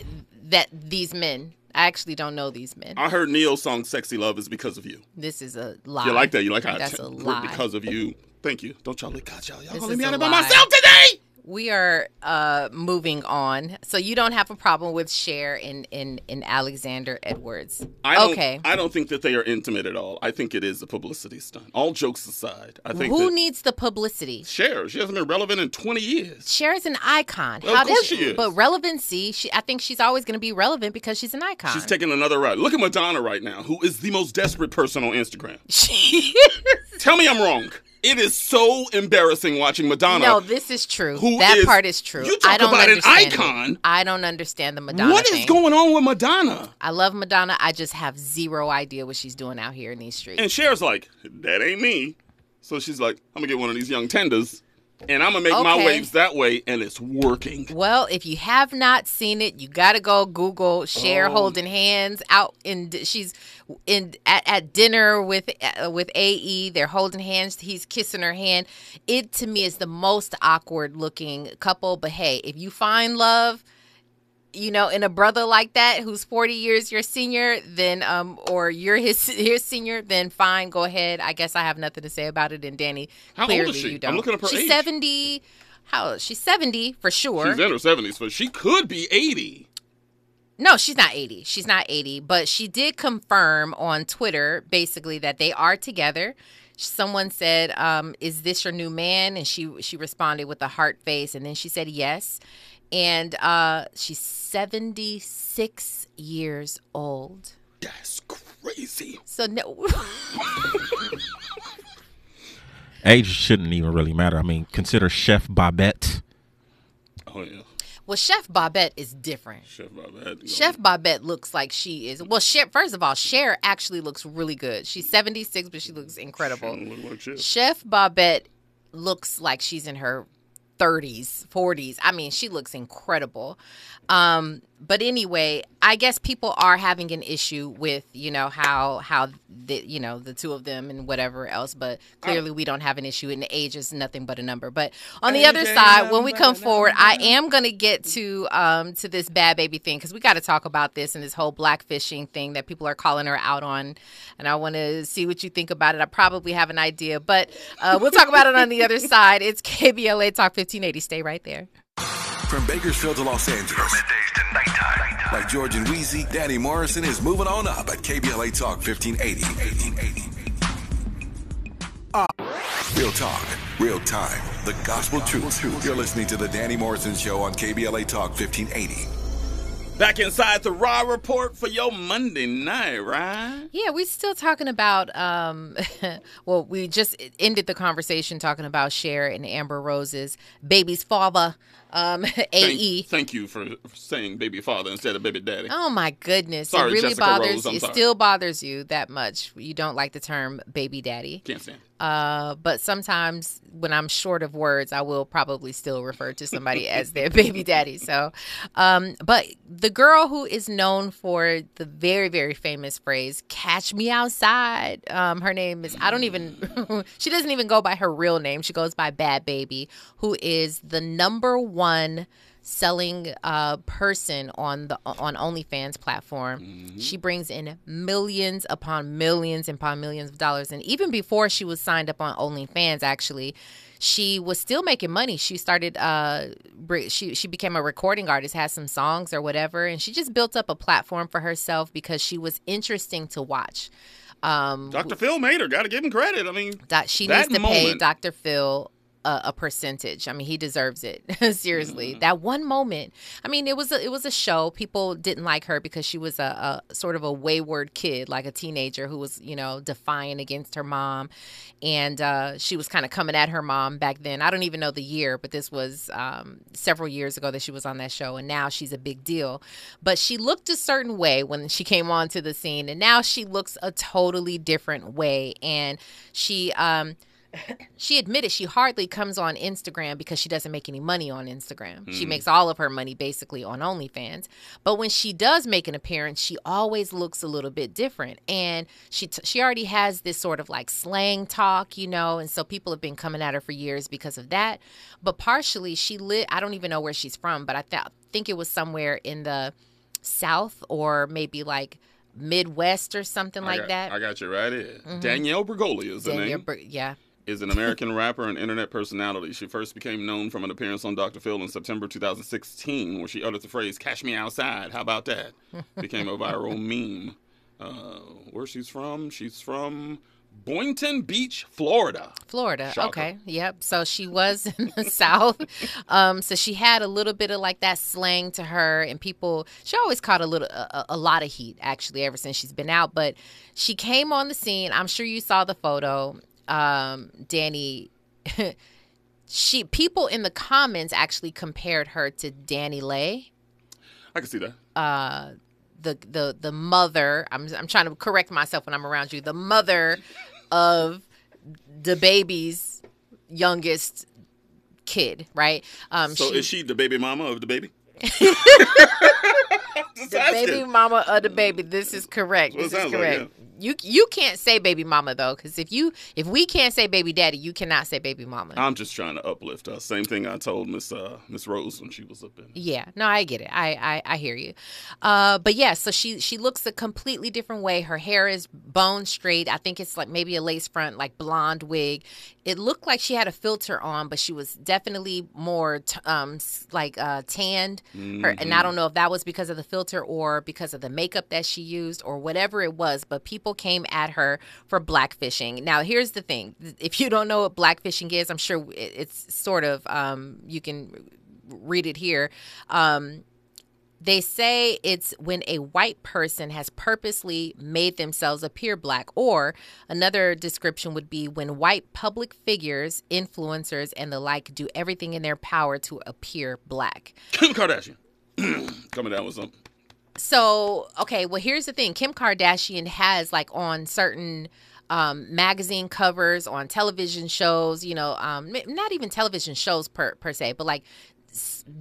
that these men. I actually don't know these men. I heard Neo's song "Sexy Love" is because of you. This is a lie. You like that? You like how that's I a lie because of you? Thank you. Don't y'all look out, y'all. Y'all gonna leave me out by myself today. We are uh, moving on. So you don't have a problem with Cher and, and, and Alexander Edwards. I don't, okay. I don't think that they are intimate at all. I think it is a publicity stunt. All jokes aside, I think who needs the publicity? Cher. She hasn't been relevant in twenty years. Cher is an icon. Well, How of course does, she is. But relevancy, she, I think she's always going to be relevant because she's an icon. She's taking another route. Look at Madonna right now, who is the most desperate person on Instagram. She is. Tell me I'm wrong. It is so embarrassing watching Madonna. No, this is true. That is, part is true. You talk I don't about an icon. It. I don't understand the Madonna What thing. Is going on with Madonna? I love Madonna. I just have zero idea what she's doing out here in these streets. And Cher's like, that ain't me. So she's like, I'm going to get one of these young tenders, and I'm going to make okay. my waves that way, and it's working. Well, if you have not seen it, you got to go Google Cher oh. holding hands out in she's... In at, at dinner with uh, with A E, they're holding hands. He's kissing her hand. It to me is the most awkward looking couple. But hey, if you find love, you know, in a brother like that who's forty years your senior, then um, or you're his his senior, then fine, go ahead. I guess I have nothing to say about it. And Danny, how clearly old is she? You don't. I'm looking up her She's age. seventy. How she's seventy for sure. She's in her seventies, but she could be eighty. No, she's not eighty. She's not eighty. But she did confirm on Twitter, basically, that they are together. Someone said, um, is this your new man? And she she responded with a heart face. And then she said yes. And uh, she's seventy-six years old. That's crazy. So no. Age shouldn't even really matter. I mean, consider Chef Bobette. Oh, yeah. Well, Chef Bobette is different. Chef Bobette. Chef Bobette looks like she is. Well, Cher, first of all, Cher actually looks really good. She's seventy-six, but she looks incredible. She don't look like Chef. Chef Bobette looks like she's in her thirties, forties. I mean, she looks incredible. Um, but anyway, I guess people are having an issue with, you know, how how the, you know, the two of them and whatever else. But clearly, we don't have an issue, and age is nothing but a number. But on the other side, when we come forward, I am gonna get to um to this bad baby thing, because we got to talk about this and this whole blackfishing thing that people are calling her out on, and I want to see what you think about it. I probably have an idea, but uh, we'll talk about it on the other side. It's K B L A Talk fifteen eighty. Stay right there. From Bakersfield to Los Angeles. From middays to nighttime. nighttime. Like George and Wheezy, Danny Morrison is moving on up at K B L A Talk fifteen eighty. Uh. Real talk, real time, the gospel truth. You're listening to the Danny Morrison Show on K B L A Talk fifteen eighty. Back inside the Raw Report for your Monday night, right? Yeah, we're still talking about, um, well, we just ended the conversation talking about Cher and Amber Rose's baby's father. Um, A E. Thank, thank you for saying baby father instead of baby daddy. Oh, my goodness. Sorry, it really Jessica bothers Rose, I'm It sorry. Still bothers you that much. You don't like the term baby daddy. Can't stand it. Uh, but sometimes when I'm short of words, I will probably still refer to somebody as their baby daddy. So, um, but the girl who is known for the very, very famous phrase, catch me outside. Um, her name is, I don't even, she doesn't even go by her real name. She goes by Bad Baby, who is the number one. One selling uh, person on the on OnlyFans platform. Mm-hmm. She brings in millions upon millions and upon millions of dollars. And even before she was signed up on OnlyFans, actually, she was still making money. She started. Uh, she she became a recording artist, had some songs or whatever, and she just built up a platform for herself because she was interesting to watch. Um, Doctor Phil made her. Got to give him credit. I mean, doc, she needs to moment. pay Doctor Phil a, a percentage. I mean, he deserves it. Seriously. Mm-hmm. That one moment. I mean, it was a, it was a show. People didn't like her because she was a, a sort of a wayward kid, like a teenager who was, you know, defiant against her mom. And uh, she was kind of coming at her mom back then. I don't even know the year, but this was um, several years ago that she was on that show. And now she's a big deal. But she looked a certain way when she came onto the scene. And now she looks a totally different way. And she um, she admitted she hardly comes on Instagram because she doesn't make any money on Instagram. Mm. She makes all of her money basically on OnlyFans. But when she does make an appearance, she always looks a little bit different. And she t- she already has this sort of like slang talk, you know, and so people have been coming at her for years because of that. But partially she lit. I don't even know where she's from, but I th- think it was somewhere in the South or maybe like Midwest or something I like got, that. I got you right here. Mm-hmm. Danielle Bergoglio is the Danielle name. Ber- yeah. Is an American rapper and internet personality. She first became known from an appearance on Doctor Phil in September two thousand sixteen, where she uttered the phrase, "Cash me outside, how about that?" Became a viral meme. Uh, where she's from? She's from Boynton Beach, Florida. Florida, Shocker. Okay. Yep, so she was in the South. Um, so she had a little bit of like that slang to her, and people, she always caught a little, a, a lot of heat, actually, ever since she's been out. But she came on the scene. I'm sure you saw the photo. Um, Danny, she people in the comments actually compared her to Danny Lay. I can see that. Uh, the the the mother. I'm I'm trying to correct myself when I'm around you. The mother of the baby's youngest kid, right? Um, so she, is she the baby mama of the baby? The baby mama of the baby. This is correct. This is correct. Like, yeah. You you can't say baby mama, though, because if you if we can't say baby daddy, you cannot say baby mama. I'm just trying to uplift us. Same thing I told Miss uh, Miss Rose when she was up in it. Yeah. No, I get it. I, I, I hear you. Uh, but, yeah, so she, she looks a completely different way. Her hair is bone straight. I think it's like maybe a lace front, like blonde wig. It looked like she had a filter on, but she was definitely more t- um like uh, tanned. Mm-hmm. Her, and I don't know if that was because of the filter or because of the makeup that she used or whatever it was, but people came at her for blackfishing. Now, here's the thing. If you don't know what blackfishing is, I'm sure it's sort of, um, you can read it here. Um, they say it's when a white person has purposely made themselves appear black, or another description would be when white public figures, influencers, and the like do everything in their power to appear black. Kim Kardashian. Coming down with something. So, okay, well, here's the thing. Kim Kardashian has, like, on certain um, magazine covers, on television shows, you know, um, not even television shows per, per se, but, like,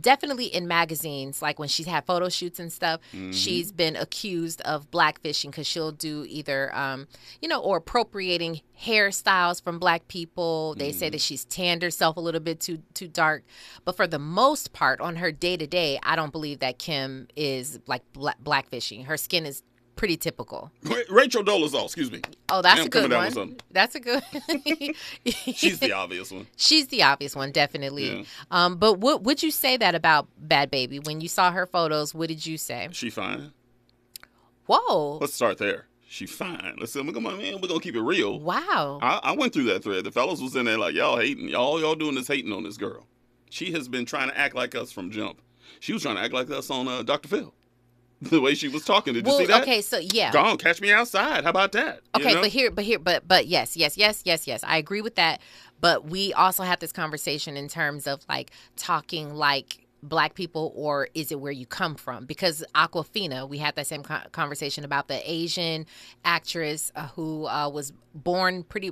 definitely in magazines, like when she's had photo shoots and stuff, mm-hmm. she's been accused of blackfishing because she'll do either, um, you know, or appropriating hairstyles from black people. They mm-hmm. say that she's tanned herself a little bit too too dark. But for the most part, on her day-to-day, I don't believe that Kim is like black blackfishing. Her skin is pretty typical. Rachel Dolezal, excuse me. Oh, that's a good one. That's a good She's the obvious one. She's the obvious one, definitely. Yeah. Um, but what would you say that about Bad Baby? When you saw her photos, what did you say? She fine. Whoa. Let's start there. She fine. Let's say, come on, man, we're going to keep it real. Wow. I, I went through that thread. The fellas was in there like, y'all hating. Y'all, y'all doing this hating on this girl. She has been trying to act like us from jump. She was trying to act like us on uh, Doctor Phil. The way she was talking, did well, you see that? Okay, so yeah, gone. Catch me outside. How about that? Okay, you know? but here, but here, but but yes, yes, yes, yes, yes. I agree with that. But we also have this conversation in terms of like talking like black people, or is it where you come from? Because Awkwafina, we had that same conversation about the Asian actress who uh, was born pretty.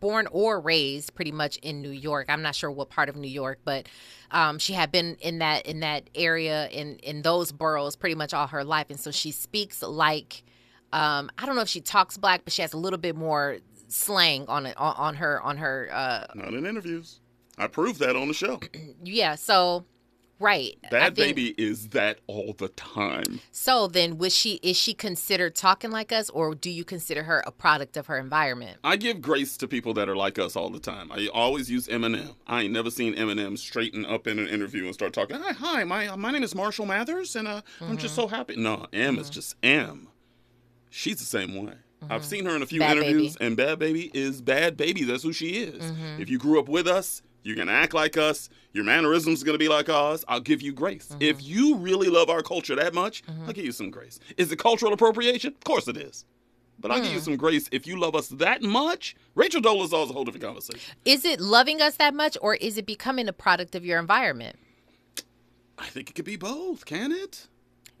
born or raised pretty much in New York. I'm not sure what part of New York, but um, she had been in that in that area, in, in those boroughs pretty much all her life. And so she speaks like, um, I don't know if she talks black, but she has a little bit more slang on it, on, on her. on her. Uh, not in interviews. I proved that on the show. Yeah, so... Right. Bad Baby is that all the time. So then was she is she considered talking like us, or do you consider her a product of her environment? I give grace to people that are like us all the time. I always use Eminem. I ain't never seen Eminem straighten up in an interview and start talking, Hi, hi my my name is Marshall Mathers, and uh, mm-hmm. I'm just so happy. No, M mm-hmm. is just M. She's the same way. Mm-hmm. I've seen her in a few Bad interviews, Baby. And Bad Baby is Bad Baby. That's who she is. Mm-hmm. If you grew up with us, You're going to act like us. Your mannerisms are going to be like ours. I'll give you grace. Mm-hmm. If you really love our culture that much, mm-hmm. I'll give you some grace. Is it cultural appropriation? Of course it is. But I'll mm. give you some grace if you love us that much. Rachel Dolezal is a whole different conversation. Is it loving us that much, or is it becoming a product of your environment? I think it could be both. Can it?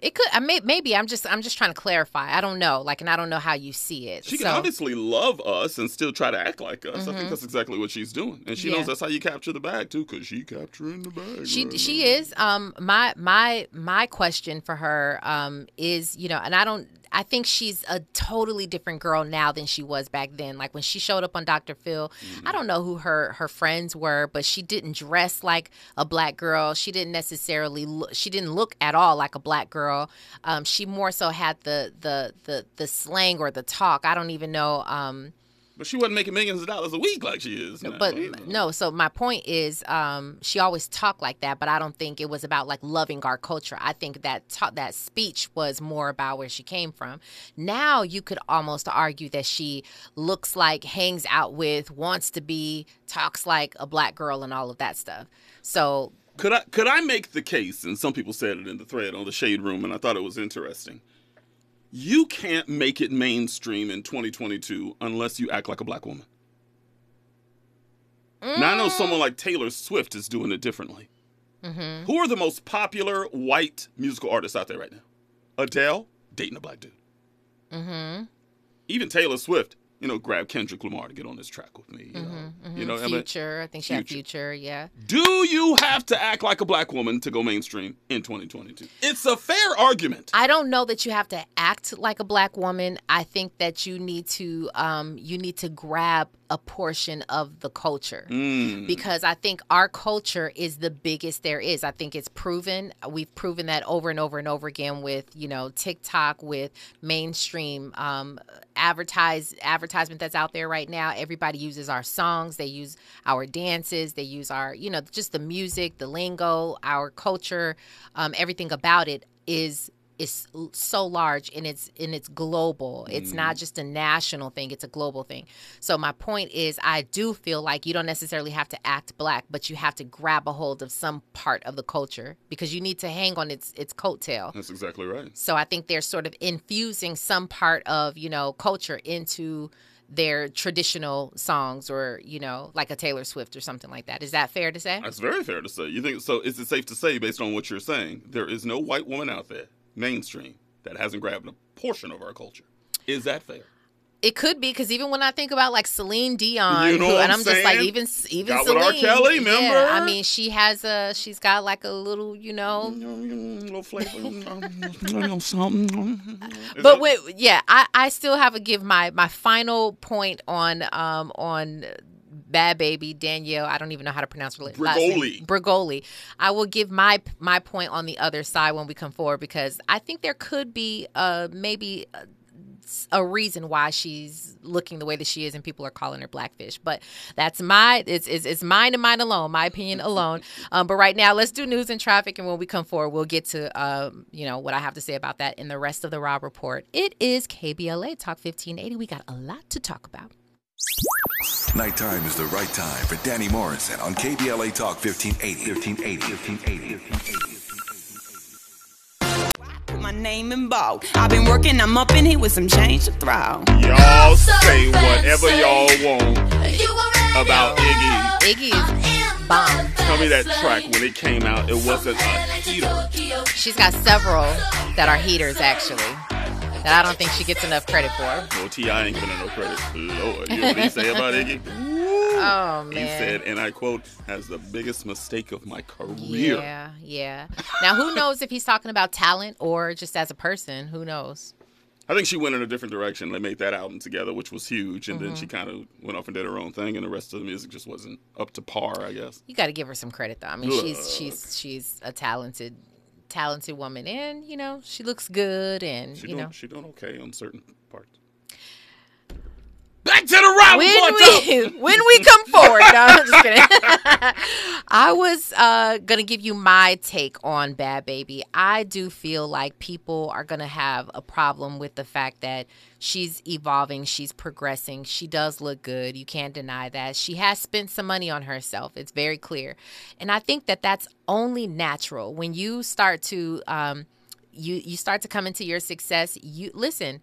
It could. I may, maybe. I'm just. I'm just trying to clarify. I don't know. Like, and I don't know how you see it. She so. can obviously love us and still try to act like us. Mm-hmm. I think that's exactly what she's doing, and she yeah. knows that's how you capture the bag too, because she capturing the bag. She right she now. is. Um, my my my question for her um is you know, and I don't. I think she's a totally different girl now than she was back then. Like when she showed up on Doctor Phil, mm-hmm. I don't know who her, her friends were, but she didn't dress like a black girl. She didn't necessarily look, she didn't look at all like a black girl. Um, she more so had the, the the the slang or the talk. I don't even know. Um, but she wasn't making millions of dollars a week like she is now. But either. no, so my point is, um, she always talked like that, but I don't think it was about like loving our culture. I think that ta- that speech was more about where she came from. Now you could almost argue that she looks like, hangs out with, wants to be, talks like a black girl and all of that stuff. So could I could I make the case, and some people said it in the thread on the Shade Room, and I thought it was interesting. You can't make it mainstream in twenty twenty-two unless you act like a black woman. Mm. Now, I know someone like Taylor Swift is doing it differently. Mm-hmm. Who are the most popular white musical artists out there right now? Adele, dating a black dude. Mm-hmm. Even Taylor Swift, you know, grabbed Kendrick Lamar to get on this track with me. You mm-hmm, know, mm-hmm. you know Future, I, mean, I think she Future. had Future, yeah. Do you have to act like a black woman to go mainstream in twenty twenty-two? It's a fair argument. I don't know that you have to act like a black woman. I think that you need to, um, you need to grab a portion of the culture mm. because I think our culture is the biggest there is. I think it's proven. We've proven that over and over and over again with, you know, TikTok, with mainstream um, advertise advertisement that's out there right now. Everybody uses our songs. They use our dances. They use our, you know, just the music, the lingo, our culture, um, everything about it is is so large and it's and it's global. It's mm. not just a national thing. It's a global thing. So my point is, I do feel like you don't necessarily have to act black, but you have to grab a hold of some part of the culture because you need to hang on its its coattail. That's exactly right. So I think they're sort of infusing some part of, you know, culture into their traditional songs or, you know, like a Taylor Swift or something like that. Is that fair to say? That's very fair to say. You think so? Is it safe to say, based on what you're saying, there is no white woman out there mainstream that hasn't grabbed a portion of our culture? Is that fair? It could be, because even when I think about like Celine Dion, you know who, and I'm, I'm just like, even even got Celine, with R. Kelly, remember? Yeah, I mean, she has a, she's got like a little, you know, mm, little flavor, little something. Is but that... wait, yeah, I, I still have to give my my final point on um on. Bad Baby, Danielle, I don't even know how to pronounce her last name. Brigoli. I will give my my point on the other side when we come forward, because I think there could be uh, maybe a, a reason why she's looking the way that she is and people are calling her Blackfish. But that's my, it's, it's, it's mine and mine alone, my opinion alone. Um, but right now, let's do news and traffic. And when we come forward, we'll get to, uh, you know, what I have to say about that in the rest of the Rob Report. It is K B L A Talk fifteen eighty. We got a lot to talk about. Nighttime is the right time for Danny Morrison on K B L A Talk fifteen eighty. fifteen eighty. Put my name in bold. I've been working, I'm up in here with some change to throw. Y'all say whatever y'all want about Iggy. Iggy is bomb. Tell me that track when it came out, it wasn't a heater. She's got several that are heaters, actually. That I don't think she gets enough credit for. Well, T I ain't giving her no credit. Lord, you know what he say about Iggy? Oh, man. He said, and I quote, "has the biggest mistake of my career." Yeah, yeah. Now, who knows if he's talking about talent or just as a person? Who knows? I think she went in a different direction. They made that album together, which was huge, and mm-hmm. then she kind of went off and did her own thing, and the rest of the music just wasn't up to par, I guess. You got to give her some credit, though. I mean, Look. she's she's she's a talented. talented woman, and you know she looks good, and she you doing, know she doing okay on certain parts. Back to the rock. When, we, when we come forward. No, I'm just kidding. I was uh, going to give you my take on Bad Baby. I do feel like people are going to have a problem with the fact that she's evolving. She's progressing. She does look good. You can't deny that. She has spent some money on herself. It's very clear. And I think that that's only natural. When you start to um, you, you start to come into your success, you listen.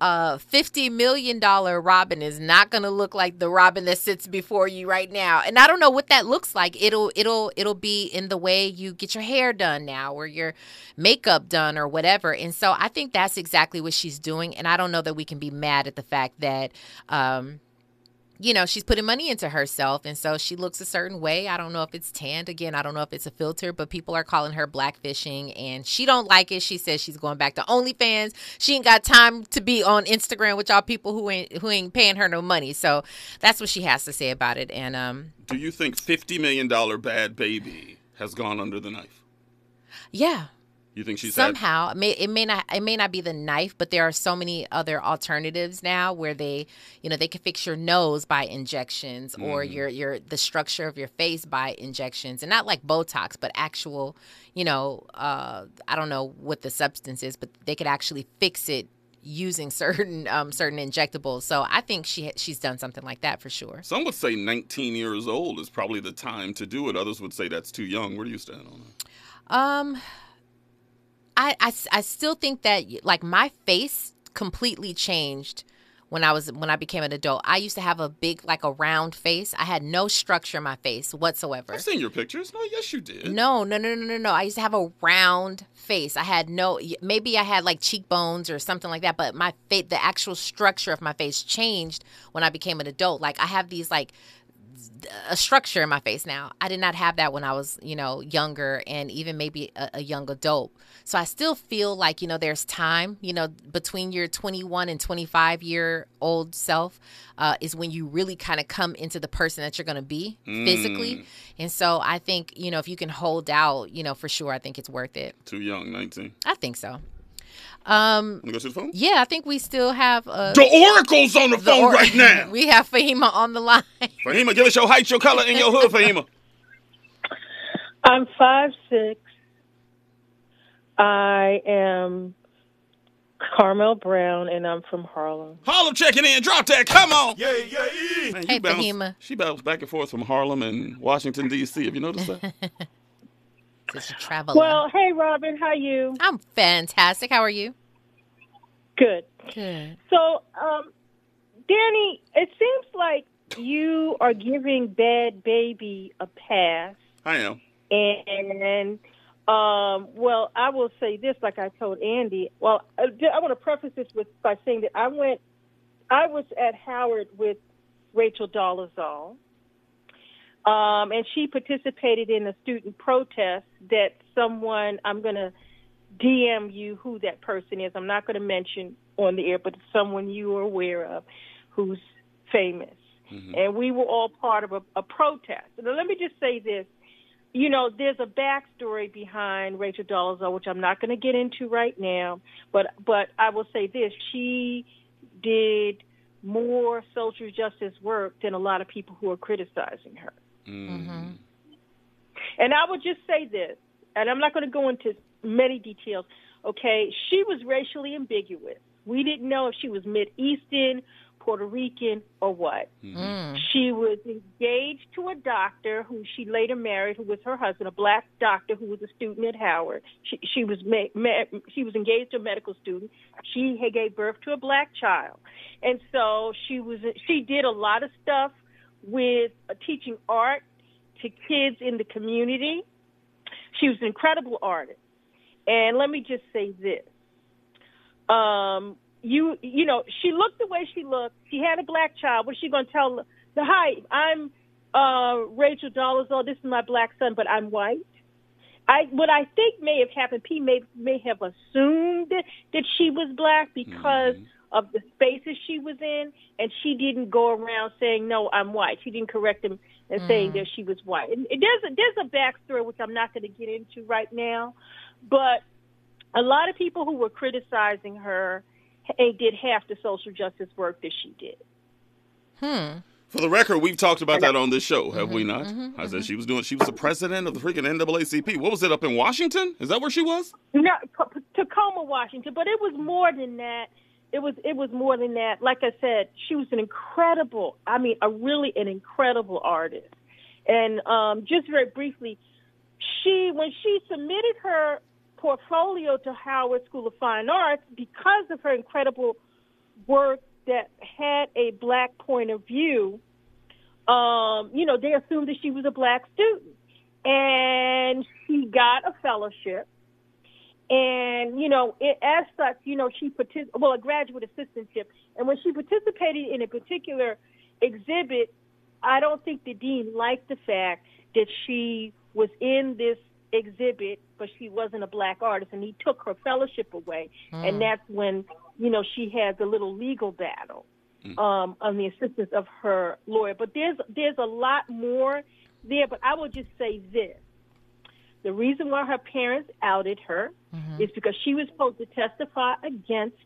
A uh, fifty million dollars Robin is not going to look like the Robin that sits before you right now. And I don't know what that looks like. It'll it'll it'll be in the way you get your hair done now or your makeup done or whatever. And so I think that's exactly what she's doing. And I don't know that we can be mad at the fact that, um, you know, she's putting money into herself. And so she looks a certain way. I don't know if it's tanned. Again, I don't know if it's a filter, but people are calling her blackfishing and she don't like it. She says she's going back to OnlyFans. She ain't got time to be on Instagram with y'all people who ain't, who ain't paying her no money. So that's what she has to say about it. And um, do you think fifty million dollars Bad Baby has gone under the knife? Yeah. You think she's somehow had- it, may, it may not it may not be the knife, but there are so many other alternatives now where they, you know, they can fix your nose by injections mm. or your your the structure of your face by injections, and not like Botox, but actual, you know, uh, I don't know what the substance is, but they could actually fix it using certain um, certain injectables. So I think she she's done something like that for sure. Some would say nineteen years old is probably the time to do it. Others would say that's too young. Where do you stand on that? Um. I, I, I still think that, like, my face completely changed when I was when I became an adult. I used to have a big, like, a round face. I had no structure in my face whatsoever. I've seen your pictures. No, yes, you did. No, no, no, no, no, no. I used to have a round face. I had no – maybe I had, like, cheekbones or something like that, but my fa- the actual structure of my face changed when I became an adult. Like, I have these, like – a structure in my face now. I did not have that when I was, you know, younger and even maybe a, a young adult. So I still feel like, you know, there's time, you know, between your twenty-one and twenty-five year old self uh, is when you really kind of come into the person that you're going to be mm. physically. And so I think, you know, if you can hold out, you know, for sure, I think it's worth it. Too young, nineteen. I think so. Um, go to the phone? Yeah, I think we still have... Uh, the Oracle's on the, the phone or- right now. We have Fahima on the line. Fahima, give us your height, your color, and your hood, Fahima. I'm five six. I am Carmel Brown, and I'm from Harlem. Harlem checking in. Drop that. Come on. Yeah, yeah, yeah. Man, hey, bounce, Fahima. She bounced back and forth from Harlem and Washington, D C Have you noticed that? Well, hey, Robin, how you? I'm fantastic. How are you? Good. Good. So, um, Danny, it seems like you are giving Bad Baby a pass. I am. And, um, well, I will say this, like I told Andy. Well, I, I want to preface this with by saying that I went, I was at Howard with Rachel Dolezal. Um, and she participated in a student protest that someone, I'm going to D M you who that person is. I'm not going to mention on the air, but it's someone you are aware of who's famous. Mm-hmm. And we were all part of a, a protest. Now, let me just say this. You know, there's a backstory behind Rachel Dolezal, which I'm not going to get into right now. But, but I will say this. She did more social justice work than a lot of people who are criticizing her. Mm-hmm. And I would just say this, and I'm not going to go into many details, okay? She was racially ambiguous. We didn't know if she was Mid-Eastern, Puerto Rican, or what. Mm-hmm. She was engaged to a doctor who she later married, who was her husband, a black doctor who was a student at Howard. She, she was ma- ma- she was engaged to a medical student. She had gave birth to a black child. And so she was she did a lot of stuff with teaching art to kids in the community. She was an incredible artist. And let me just say this. Um, you you know, she looked the way she looked. She had a black child. What's she going to tell the hype? I'm uh, Rachel Dolezal. This is my black son, but I'm white. I What I think may have happened, P may, may have assumed that she was black because mm-hmm. of the spaces she was in, and she didn't go around saying, no, I'm white. She didn't correct him and mm. saying that she was white. And there's a, there's a backstory, which I'm not going to get into right now, but a lot of people who were criticizing her did half the social justice work that she did. Hmm. For the record, we've talked about that on this show, have mm-hmm, we not? Mm-hmm, I said mm-hmm. she was doing. She was the president of the freaking N double A C P. What was it, up in Washington? Is that where she was? No, P- Tacoma, Washington. But it was more than that. It was. It was more than that. Like I said, she was an incredible. I mean, a really an incredible artist. And um, just very briefly, she when she submitted her portfolio to Howard School of Fine Arts because of her incredible work that had a black point of view, um, you know, they assumed that she was a black student. And she got a fellowship. And, you know, it, as such, you know, she participated, well, a graduate assistantship. And when she participated in a particular exhibit, I don't think the dean liked the fact that she was in this exhibit, but she wasn't a black artist, and he took her fellowship away. Mm. And that's when, you know, she had the little legal battle um, on the assistance of her lawyer. But there's there's a lot more there. But I will just say this. The reason why her parents outed her mm-hmm. is because she was supposed to testify against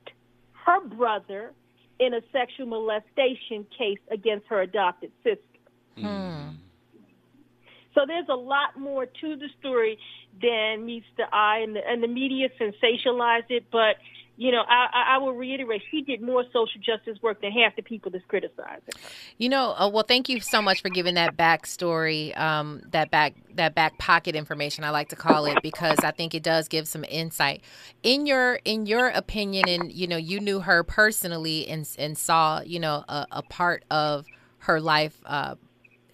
her brother in a sexual molestation case against her adopted sister. Mm. So there's a lot more to the story than meets the eye, and the, and the media sensationalized it. But, you know, I, I will reiterate, she did more social justice work than half the people that's criticizing her. You know, uh, well, thank you so much for giving that backstory, um, that back that back pocket information, I like to call it, because I think it does give some insight. In your in your opinion, and, you know, you knew her personally and, and saw, you know, a, a part of her life uh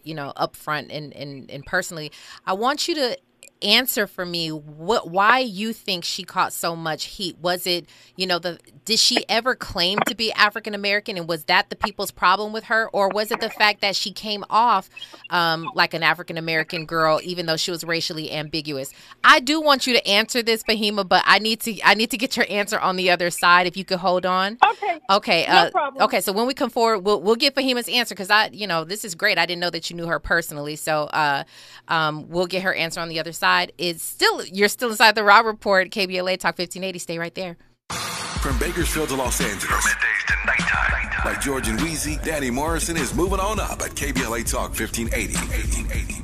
you know, up front and, and, and personally, I want you to answer for me what, why you think she caught so much heat. Was it, you know, the, did she ever claim to be African-American, and was that the people's problem with her? Or was it the fact that she came off um, like an African-American girl, even though she was racially ambiguous? I do want you to answer this, Fahima, but I need to, I need to get your answer on the other side. If you could hold on. Okay. Okay. No uh, problem. Okay. So when we come forward, we'll, we'll get Fahima's answer. Cause I, you know, this is great. I didn't know that you knew her personally. So uh, um, we'll get her answer on the other side. It's still you're still inside the Rob Report, K B L A Talk fifteen eighty. Stay right there. From Bakersfield to Los Angeles, from middays to nighttime, nighttime. Like George and Wheezy, Danny Morrison is moving on up at K B L A Talk fifteen eighty. fifteen eighty.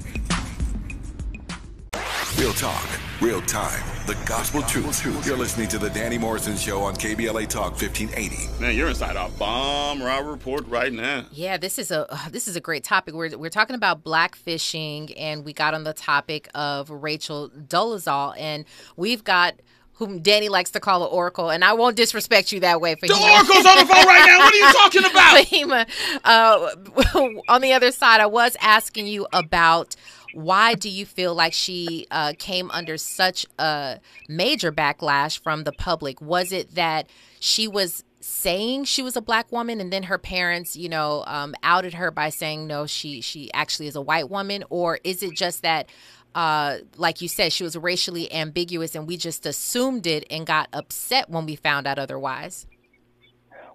Real talk, real time, the gospel truth. You're listening to the Danny Morrison Show on K B L A Talk fifteen eighty. Man, you're inside our bomb Rob Report right now. Yeah, this is a uh, this is a great topic. We're we're talking about blackfishing, and we got on the topic of Rachel Dolezal, and we've got whom Danny likes to call an oracle, and I won't disrespect you that way. Fahima. The oracle's on the phone right now. What are you talking about, Fahima? Uh, on the other side, I was asking you about. Why do you feel like she uh, came under such a major backlash from the public? Was it that she was saying she was a black woman, and then her parents, you know, um, outed her by saying, no, she she actually is a white woman? Or is it just that, uh, like you said, she was racially ambiguous and we just assumed it and got upset when we found out otherwise?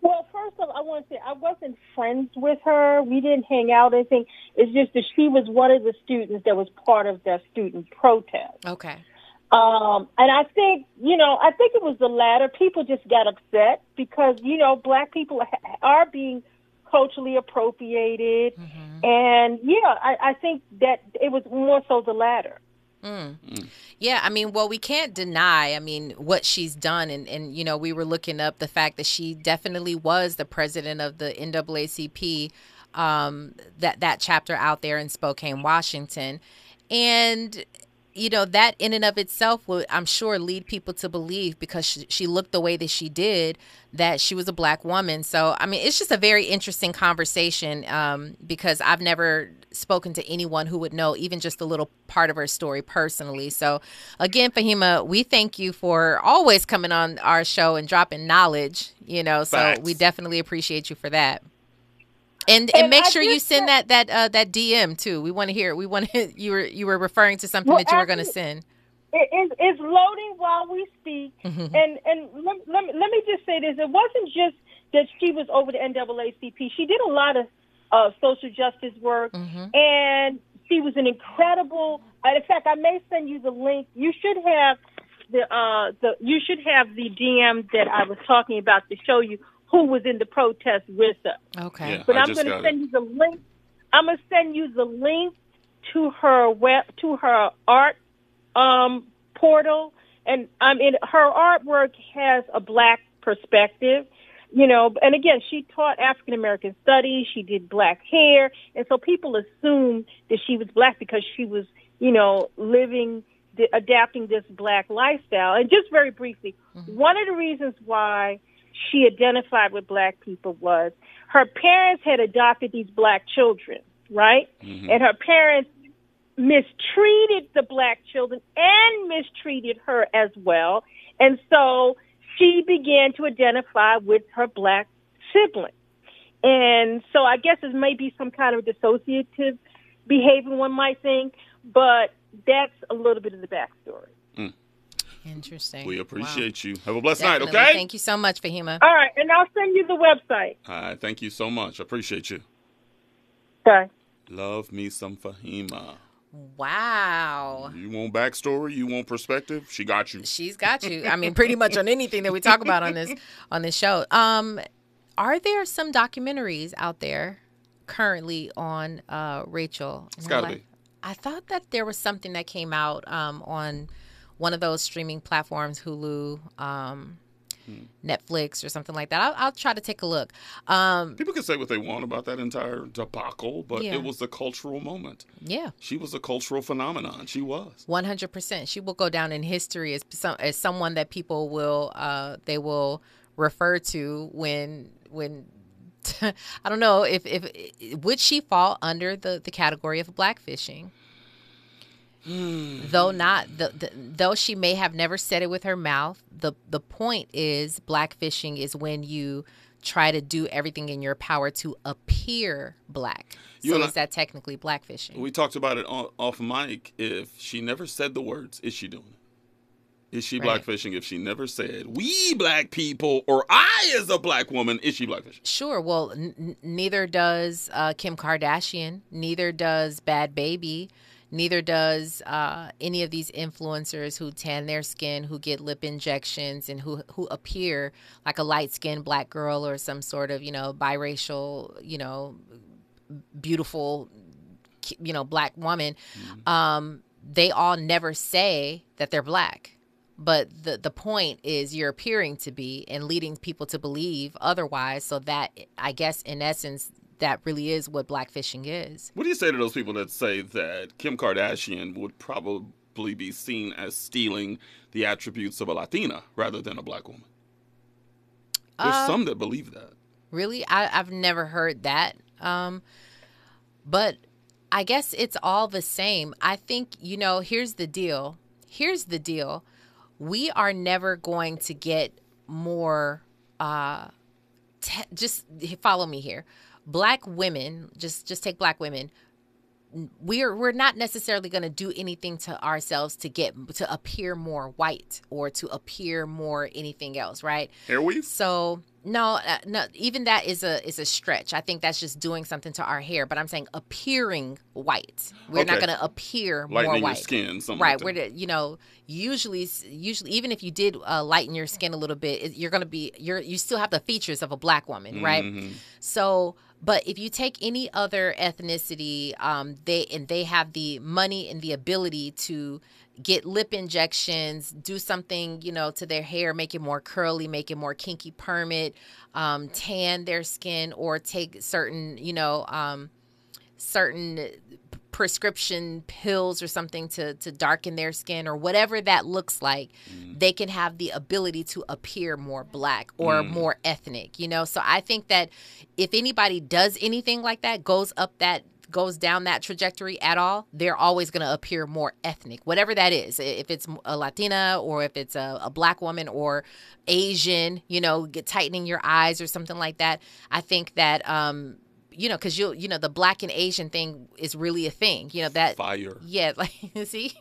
Well, first of all, I want to say I wasn't friends with her. We didn't hang out or anything. It's just that she was one of the students that was part of that student protest. Okay. Um, and I think, you know, I think it was the latter. People just got upset because, you know, black people are being culturally appropriated. Mm-hmm. And, yeah, I, I think that it was more so the latter. Mm. Mm. Yeah, I mean, well, we can't deny, I mean, what she's done. And, and, you know, we were looking up the fact that she definitely was the president of the N double A C P, um, that, that chapter out there in Spokane, Washington. And, you know, that in and of itself would, I'm sure, lead people to believe, because she, she looked the way that she did, that she was a black woman. So, I mean, it's just a very interesting conversation, um, because I've never spoken to anyone who would know even just a little part of her story personally. So, again, Fahima, we thank you for always coming on our show and dropping knowledge, you know, so Facts. We definitely appreciate you for that. And, and and make I sure you send that that uh, that D M too. We want to hear. We want to. You were you were referring to something well, that you were going to send. It is it's loading while we speak. Mm-hmm. And and let, let me let me just say this: it wasn't just that she was over the N double A C P. She did a lot of uh, social justice work, mm-hmm. and she was an incredible. Uh, in fact, I may send you the link. You should have the uh the you should have the D M that I was talking about to show you. who was in the protest with us. Okay. Yeah, but I'm going to send it. you the link. I'm going to send you the link to her web, to her art um, portal. And I mean, her artwork has a black perspective, you know, and again, she taught African-American studies. She did black hair. And so people assumed that she was black because she was, you know, living, the, adapting this black lifestyle. And just very briefly, mm-hmm. one of the reasons why she identified with black people was her parents had adopted these black children, right? Mm-hmm. And her parents mistreated the black children and mistreated her as well. And so she began to identify with her black sibling. And so I guess it may be some kind of dissociative behavior, one might think, but that's a little bit of the backstory. Mm. Interesting. We appreciate wow. you. Have a blessed Definitely. night, okay? Thank you so much, Fahima. All right, and I'll send you the website. All right, thank you so much. I appreciate you. Bye. Love me some Fahima. Wow. You want backstory? You want perspective? She got you. She's got you. I mean, pretty much on anything that we talk about on this on this show. Um, are there some documentaries out there currently on uh, Rachel? It's got to be. I thought that there was something that came out um, on one of those streaming platforms, Hulu, um, hmm. Netflix, or something like that. I'll, I'll try to take a look. Um, People can say what they want about that entire debacle, but yeah. it was a cultural moment. Yeah. She was a cultural phenomenon. She was. one hundred percent. She will go down in history as, some, as someone that people will, uh, they will refer to when, when, I don't know, if, if, would she fall under the, the category of blackfishing? Though not, the, the, though she may have never said it with her mouth, the the point is blackfishing is when you try to do everything in your power to appear black. You so is I, that technically blackfishing? We talked about it on, off mic. If she never said the words, is she doing it? Is she right. blackfishing? If she never said, we black people, or I as a black woman, is she blackfishing? Sure. Well, n- neither does uh, Kim Kardashian. Neither does Bad Baby. Neither does uh, any of these influencers who tan their skin, who get lip injections, and who who appear like a light-skinned black girl or some sort of, you know, biracial, you know, beautiful, you know, black woman. Mm-hmm. Um, they all never say that they're black. But the, the point is you're appearing to be and leading people to believe otherwise. So that, I guess, in essence, that really is what blackfishing is. What do you say to those people that say that Kim Kardashian would probably be seen as stealing the attributes of a Latina rather than a black woman? There's uh, some that believe that. Really? I, I've never heard that. Um, but I guess it's all the same. I think, you know, here's the deal. Here's the deal. We are never going to get more, uh, te- just follow me here. Black women, just just take black women. We're we're not necessarily going to do anything to ourselves to get to appear more white or to appear more anything else, right? Hair weave? So no, no. Even that is a is a stretch. I think that's just doing something to our hair. But I'm saying appearing white. We're okay. not going to appear lightening more white. Lightening your skin, something right? Like we're that. To, you know usually usually even if you did uh, lighten your skin a little bit, it, you're going to be you're you still have the features of a black woman, mm-hmm. right? So. But if you take any other ethnicity, um, they and they have the money and the ability to get lip injections, do something, you know, to their hair, make it more curly, make it more kinky, perm it, um, tan their skin, or take certain, you know, um, certain prescription pills or something to, to darken their skin or whatever that looks like, mm. they can have the ability to appear more black or mm. more ethnic, you know? So I think that if anybody does anything like that, goes up that, goes down that trajectory at all, they're always going to appear more ethnic, whatever that is. If it's a Latina or if it's a, a black woman or Asian, you know, get, tightening your eyes or something like that. I think that, um, you know, because you you know the black and Asian thing is really a thing. You know that fire. Yeah, like see,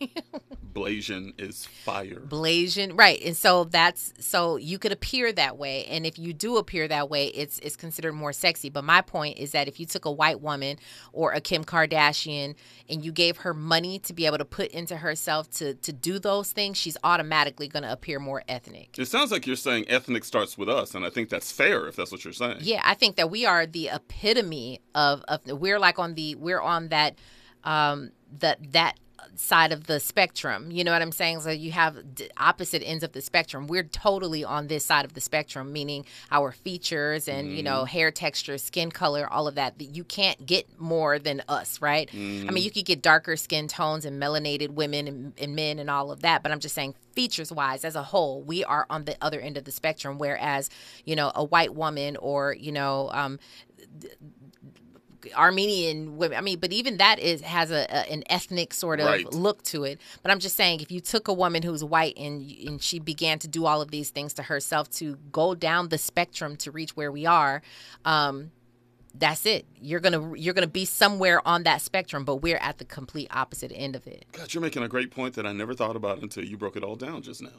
Blasian is fire. Blasian, right. And so that's, so you could appear that way. And if you do appear that way, it's it's considered more sexy. But my point is that if you took a white woman or a Kim Kardashian and you gave her money to be able to put into herself to, to do those things, she's automatically going to appear more ethnic. It sounds like you're saying ethnic starts with us. And I think that's fair if that's what you're saying. Yeah, I think that we are the epitome of, of we're like on the, we're on that, um, that, that, side of the spectrum. You know what I'm saying? So you have d- opposite ends of the spectrum. We're totally on this side of the spectrum, meaning our features and, mm. you know, hair texture, skin color, all of that. You can't get more than us, right? Mm. I mean, you could get darker skin tones and melanated women and, and men and all of that, but I'm just saying features-wise, as a whole, we are on the other end of the spectrum, whereas, you know, a white woman or, you know, um, th- Armenian women, I mean, but even that is has a, a an ethnic sort of right. look to it. But I'm just saying, if you took a woman who's white and and she began to do all of these things to herself to go down the spectrum to reach where we are, um, that's it. You're gonna you're gonna be somewhere on that spectrum, but we're at the complete opposite end of it. God, you're making a great point that I never thought about until you broke it all down just now.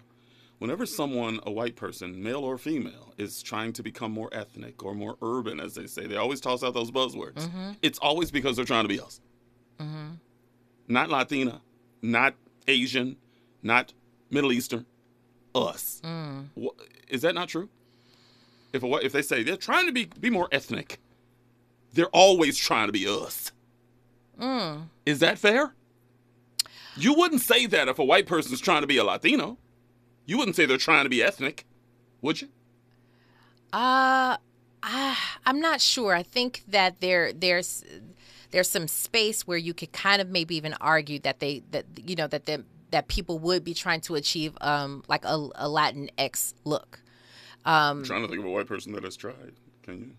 Whenever someone, a white person, male or female, is trying to become more ethnic or more urban, as they say, they always toss out those buzzwords. Mm-hmm. It's always because they're trying to be us. Mm-hmm. Not Latina, not Asian, not Middle Eastern, us. Mm. What, is that not true? If a, if they say they're trying to be, be more ethnic, they're always trying to be us. Mm. Is that fair? You wouldn't say that if a white person's trying to be a Latino. You wouldn't say they're trying to be ethnic, would you? Uh, I, I'm not sure. I think that there there's there's some space where you could kind of maybe even argue that they that you know that they, that people would be trying to achieve um like a, a Latinx look. Um, I'm trying to think of a white person that has tried. Can you?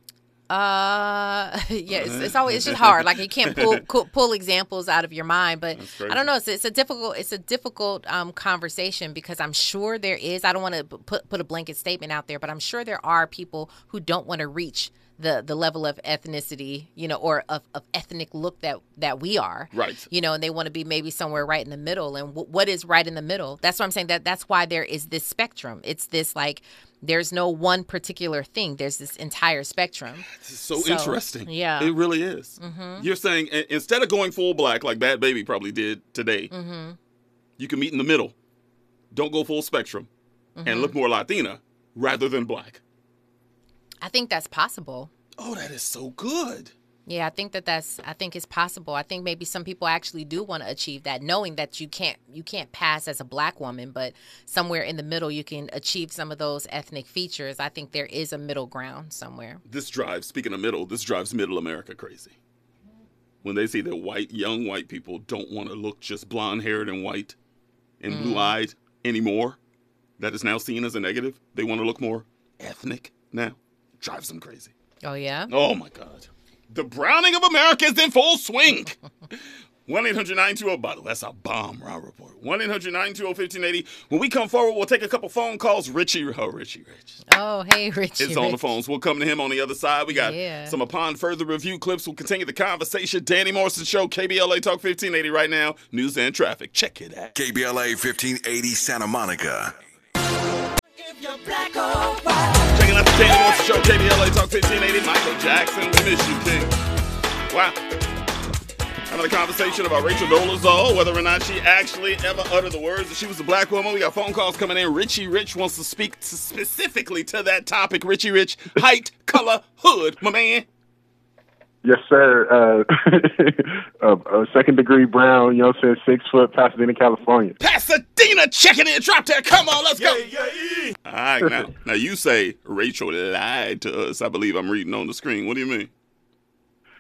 Uh, yeah, it's, it's always, it's just hard. Like you can't pull, pull, pull examples out of your mind, but I don't know. It's, it's a difficult, it's a difficult, um, conversation because I'm sure there is, I don't want to put, put a blanket statement out there, but I'm sure there are people who don't want to reach the, the level of ethnicity, you know, or of, of ethnic look that, that we are, right. You know, and they want to be maybe somewhere right in the middle. And w- what is right in the middle? That's what I'm saying. That that's why there is this spectrum. It's this like, there's no one particular thing. There's this entire spectrum. This is so, so interesting. Yeah. It really is. Mm-hmm. You're saying instead of going full black like Bad Baby probably did today, mm-hmm. you can meet in the middle. Don't go full spectrum mm-hmm. and look more Latina rather than black. I think that's possible. Oh, that is so good. Yeah, I think that that's, I think it's possible. I think maybe some people actually do want to achieve that, knowing that you can't, you can't pass as a black woman, but somewhere in the middle you can achieve some of those ethnic features. I think there is a middle ground somewhere. This drives, speaking of middle, this drives middle America crazy. When they see that white, young white people don't want to look just blonde haired and white and mm. blue eyed anymore, that is now seen as a negative. They want to look more ethnic now. Drives them crazy. Oh, yeah? Oh, my God. The browning of America is in full swing. one eight hundred nine two zero bottle. That's our bomb round report. one eight hundred nine two zero one five eight zero. When we come forward, we'll take a couple phone calls. Richie, oh, Richie Rich. Oh, hey, Richie It's Rich. On the phones. We'll come to him on the other side. We got yeah. some upon further review clips. We'll continue the conversation. Danny Morrison Show, K B L A Talk fifteen eighty right now. News and traffic. Check it out. K B L A fifteen eighty Santa Monica. If you're black or white. Checking out the Danny Morrison Show, K B L A Talk fifteen eighty. Michael Jackson, we miss you, King. Wow. Another conversation about Rachel Dolezal, whether or not she actually ever uttered the words that she was a black woman. We got phone calls coming in. Richie Rich wants to speak to specifically to that topic. Richie Rich, height, color, hood, my man. Yes, sir. Uh, uh, uh, second degree brown, you know what I'm saying? Six foot, Pasadena, California. Pasadena, checking it in, drop that. Come on, let's go. Yeah, yeah, yeah. All right, now, now you say Rachel lied to us. I believe I'm reading on the screen. What do you mean?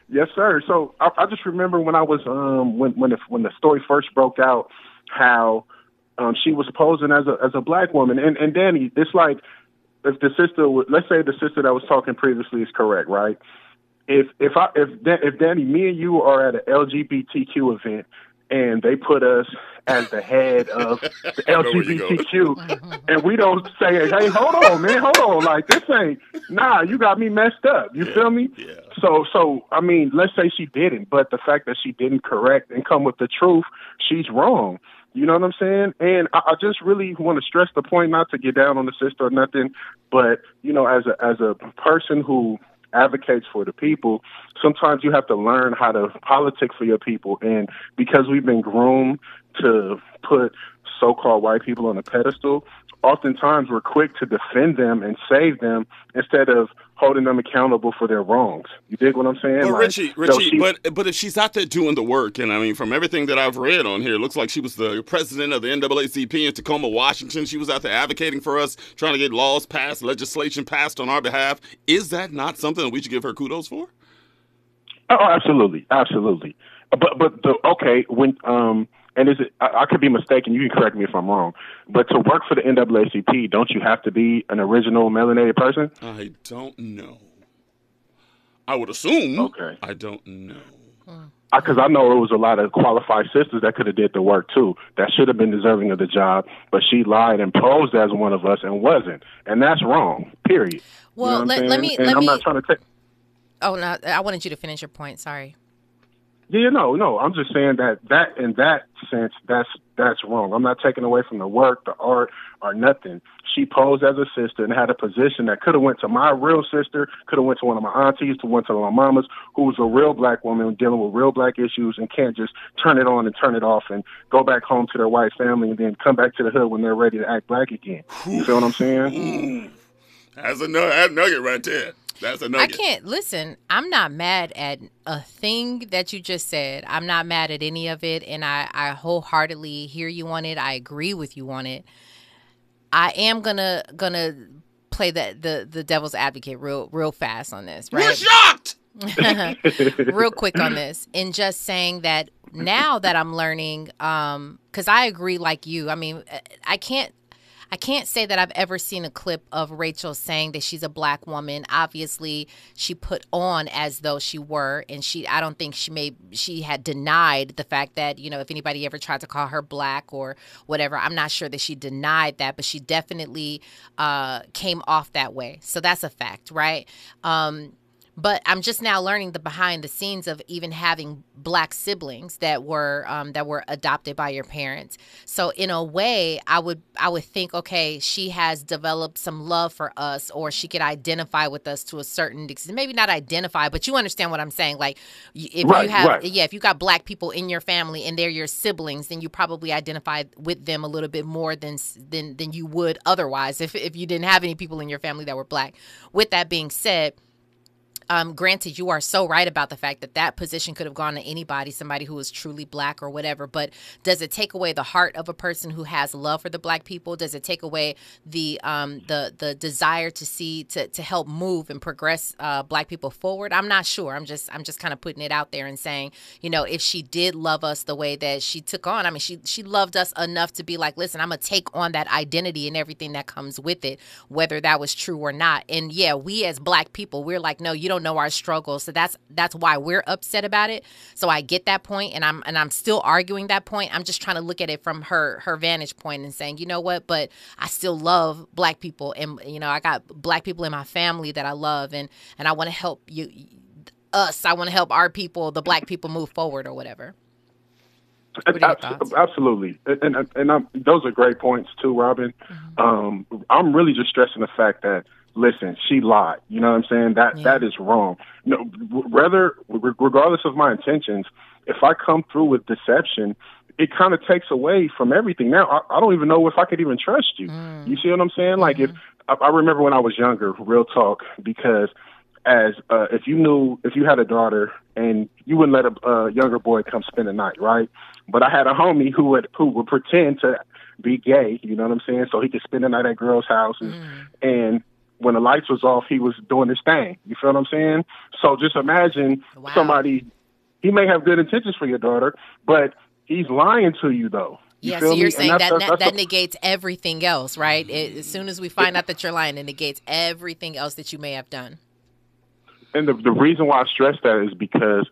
Yes, sir. So I, I just remember when I was um when when the, when the story first broke out, how um she was posing as a as a black woman, and and Danny, it's like if the sister, let's say the sister that was talking previously is correct, right? If if I if if Danny, me and you are at an L G B T Q event, and they put us as the head of the L G B T Q, and we don't say, hey, hold on, man, hold on, like, this ain't, nah, you got me messed up, you yeah, feel me? Yeah. So, so I mean, let's say she didn't, but the fact that she didn't correct and come with the truth, she's wrong. You know what I'm saying? And I, I just really want to stress the point, not to get down on the sister or nothing, but, you know, as a as a person who advocates for the people, sometimes you have to learn how to politic for your people. And because we've been groomed to put so-called white people on a pedestal, oftentimes we're quick to defend them and save them instead of holding them accountable for their wrongs. You dig what I'm saying? But like, Richie, Richie, so she, but but if she's out there doing the work, and I mean, from everything that I've read on here, it looks like she was the president of the N double A C P in Tacoma, Washington. She was out there advocating for us, trying to get laws passed, legislation passed on our behalf. Is that not something that we should give her kudos for? Oh, absolutely, absolutely. But but the, okay, when um. And is it? I, I could be mistaken. You can correct me if I'm wrong. But to work for the N double A C P, don't you have to be an original melanated person? I don't know. I would assume. Okay. I don't know. Because I, I know it was a lot of qualified sisters that could have did the work too. That should have been deserving of the job, but she lied and posed as one of us and wasn't, and that's wrong. Period. Well, you know let, let me. And let I'm me, not trying to take. Oh no! I wanted you to finish your point. Sorry. Yeah, no, no. I'm just saying that, that in that sense, that's that's wrong. I'm not taking away from the work, the art, or nothing. She posed as a sister and had a position that could have went to my real sister, could have went to one of my aunties, to one to my mamas, who was a real black woman dealing with real black issues and can't just turn it on and turn it off and go back home to their white family and then come back to the hood when they're ready to act black again. You feel what I'm saying? That's a nugget right there. That's a nugget. I can't listen. I'm not mad at a thing that you just said. I'm not mad at any of it, and I, I wholeheartedly hear you on it. I agree with you on it. I am gonna gonna play the the, the devil's advocate real real fast on this. Right? We're shocked. Real quick on this, and just saying that now that I'm learning, um, because I agree like you. I mean, I can't. I can't say that I've ever seen a clip of Rachel saying that she's a black woman. Obviously, she put on as though she were, and she I don't think she may she had denied the fact that, you know, if anybody ever tried to call her black or whatever, I'm not sure that she denied that, but she definitely uh, came off that way. So that's a fact, right? Um But I'm just now learning the behind the scenes of even having black siblings that were um, that were adopted by your parents. So in a way, I would I would think, OK, she has developed some love for us, or she could identify with us to a certain extent. Maybe not identify, but you understand what I'm saying. Like if right, you have. Right. Yeah. If you got black people in your family and they're your siblings, then you probably identify with them a little bit more than than than you would otherwise if, if you didn't have any people in your family that were black. With that being said. Um, granted, you are so right about the fact that that position could have gone to anybody, somebody who is truly black or whatever. But does it take away the heart of a person who has love for the black people? Does it take away the um, the the desire to see to, to help move and progress uh, black people forward? I'm not sure. I'm just I'm just kind of putting it out there and saying, you know, if she did love us the way that she took on, I mean, she she loved us enough to be like, listen, I'm going to take on that identity and everything that comes with it, whether that was true or not. And, yeah, we as black people, we're like, no, you don't know our struggle, so that's that's why we're upset about it. So I get that point, and I'm and I'm still arguing that point. I'm just trying to look at it from her her vantage point and saying, you know what, but I still love black people, and you know, I got black people in my family that I love, and and I want to help you us I want to help our people, the black people, move forward or whatever. What Abs- absolutely, and and, and I'm, those are great points too, Robin. Mm-hmm. um I'm really just stressing the fact that, listen, she lied. You know what I'm saying? That yeah. that is wrong. No, rather, regardless of my intentions, if I come through with deception, it kind of takes away from everything. Now, I, I don't even know if I could even trust you. Mm. You see what I'm saying? Mm-hmm. Like, if I, I remember when I was younger, real talk, because as uh, if you knew, if you had a daughter and you wouldn't let a uh, younger boy come spend the night, right? But I had a homie who would who would pretend to be gay. You know what I'm saying? So he could spend the night at girls' houses. Mm. And when the lights was off, he was doing his thing. You feel what I'm saying? So just imagine wow. somebody, he may have good intentions for your daughter, but he's lying to you, though. You yeah, so you're me? saying that that, that negates everything else, right? It, as soon as we find out that you're lying, it negates everything else that you may have done. And the, the reason why I stress that is because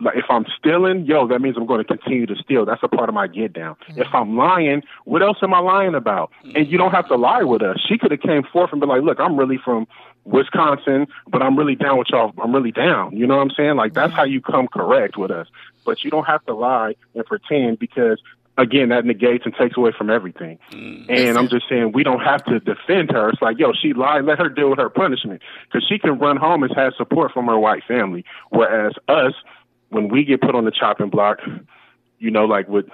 Like, if I'm stealing, yo, that means I'm going to continue to steal. That's a part of my get down. Mm-hmm. If I'm lying, what else am I lying about? Mm-hmm. And you don't have to lie with us. She could have came forth and been like, look, I'm really from Wisconsin, but I'm really down with y'all. I'm really down. You know what I'm saying? Like, that's mm-hmm. how you come correct with us. But you don't have to lie and pretend because, again, that negates and takes away from everything. Mm-hmm. And I'm just saying we don't have to defend her. It's like, yo, she lied. Let her deal with her punishment because she can run home and have support from her white family, whereas us, when we get put on the chopping block, you know, like with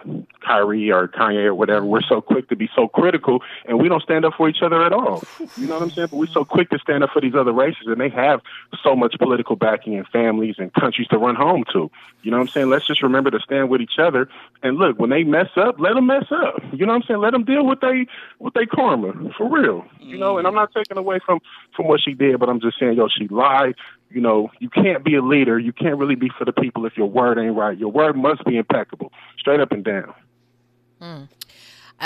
Kyrie or Kanye or whatever, we're so quick to be so critical and we don't stand up for each other at all. You know what I'm saying? But we're so quick to stand up for these other races and they have so much political backing and families and countries to run home to. You know what I'm saying? Let's just remember to stand with each other. And look, when they mess up, let them mess up. You know what I'm saying? Let them deal with they, with they karma for real. You know, and I'm not taking away from, from what she did, but I'm just saying, yo, she lied. You know, you can't be a leader. You can't really be for the people if your word ain't right. Your word must be impeccable, straight up and down. Mm.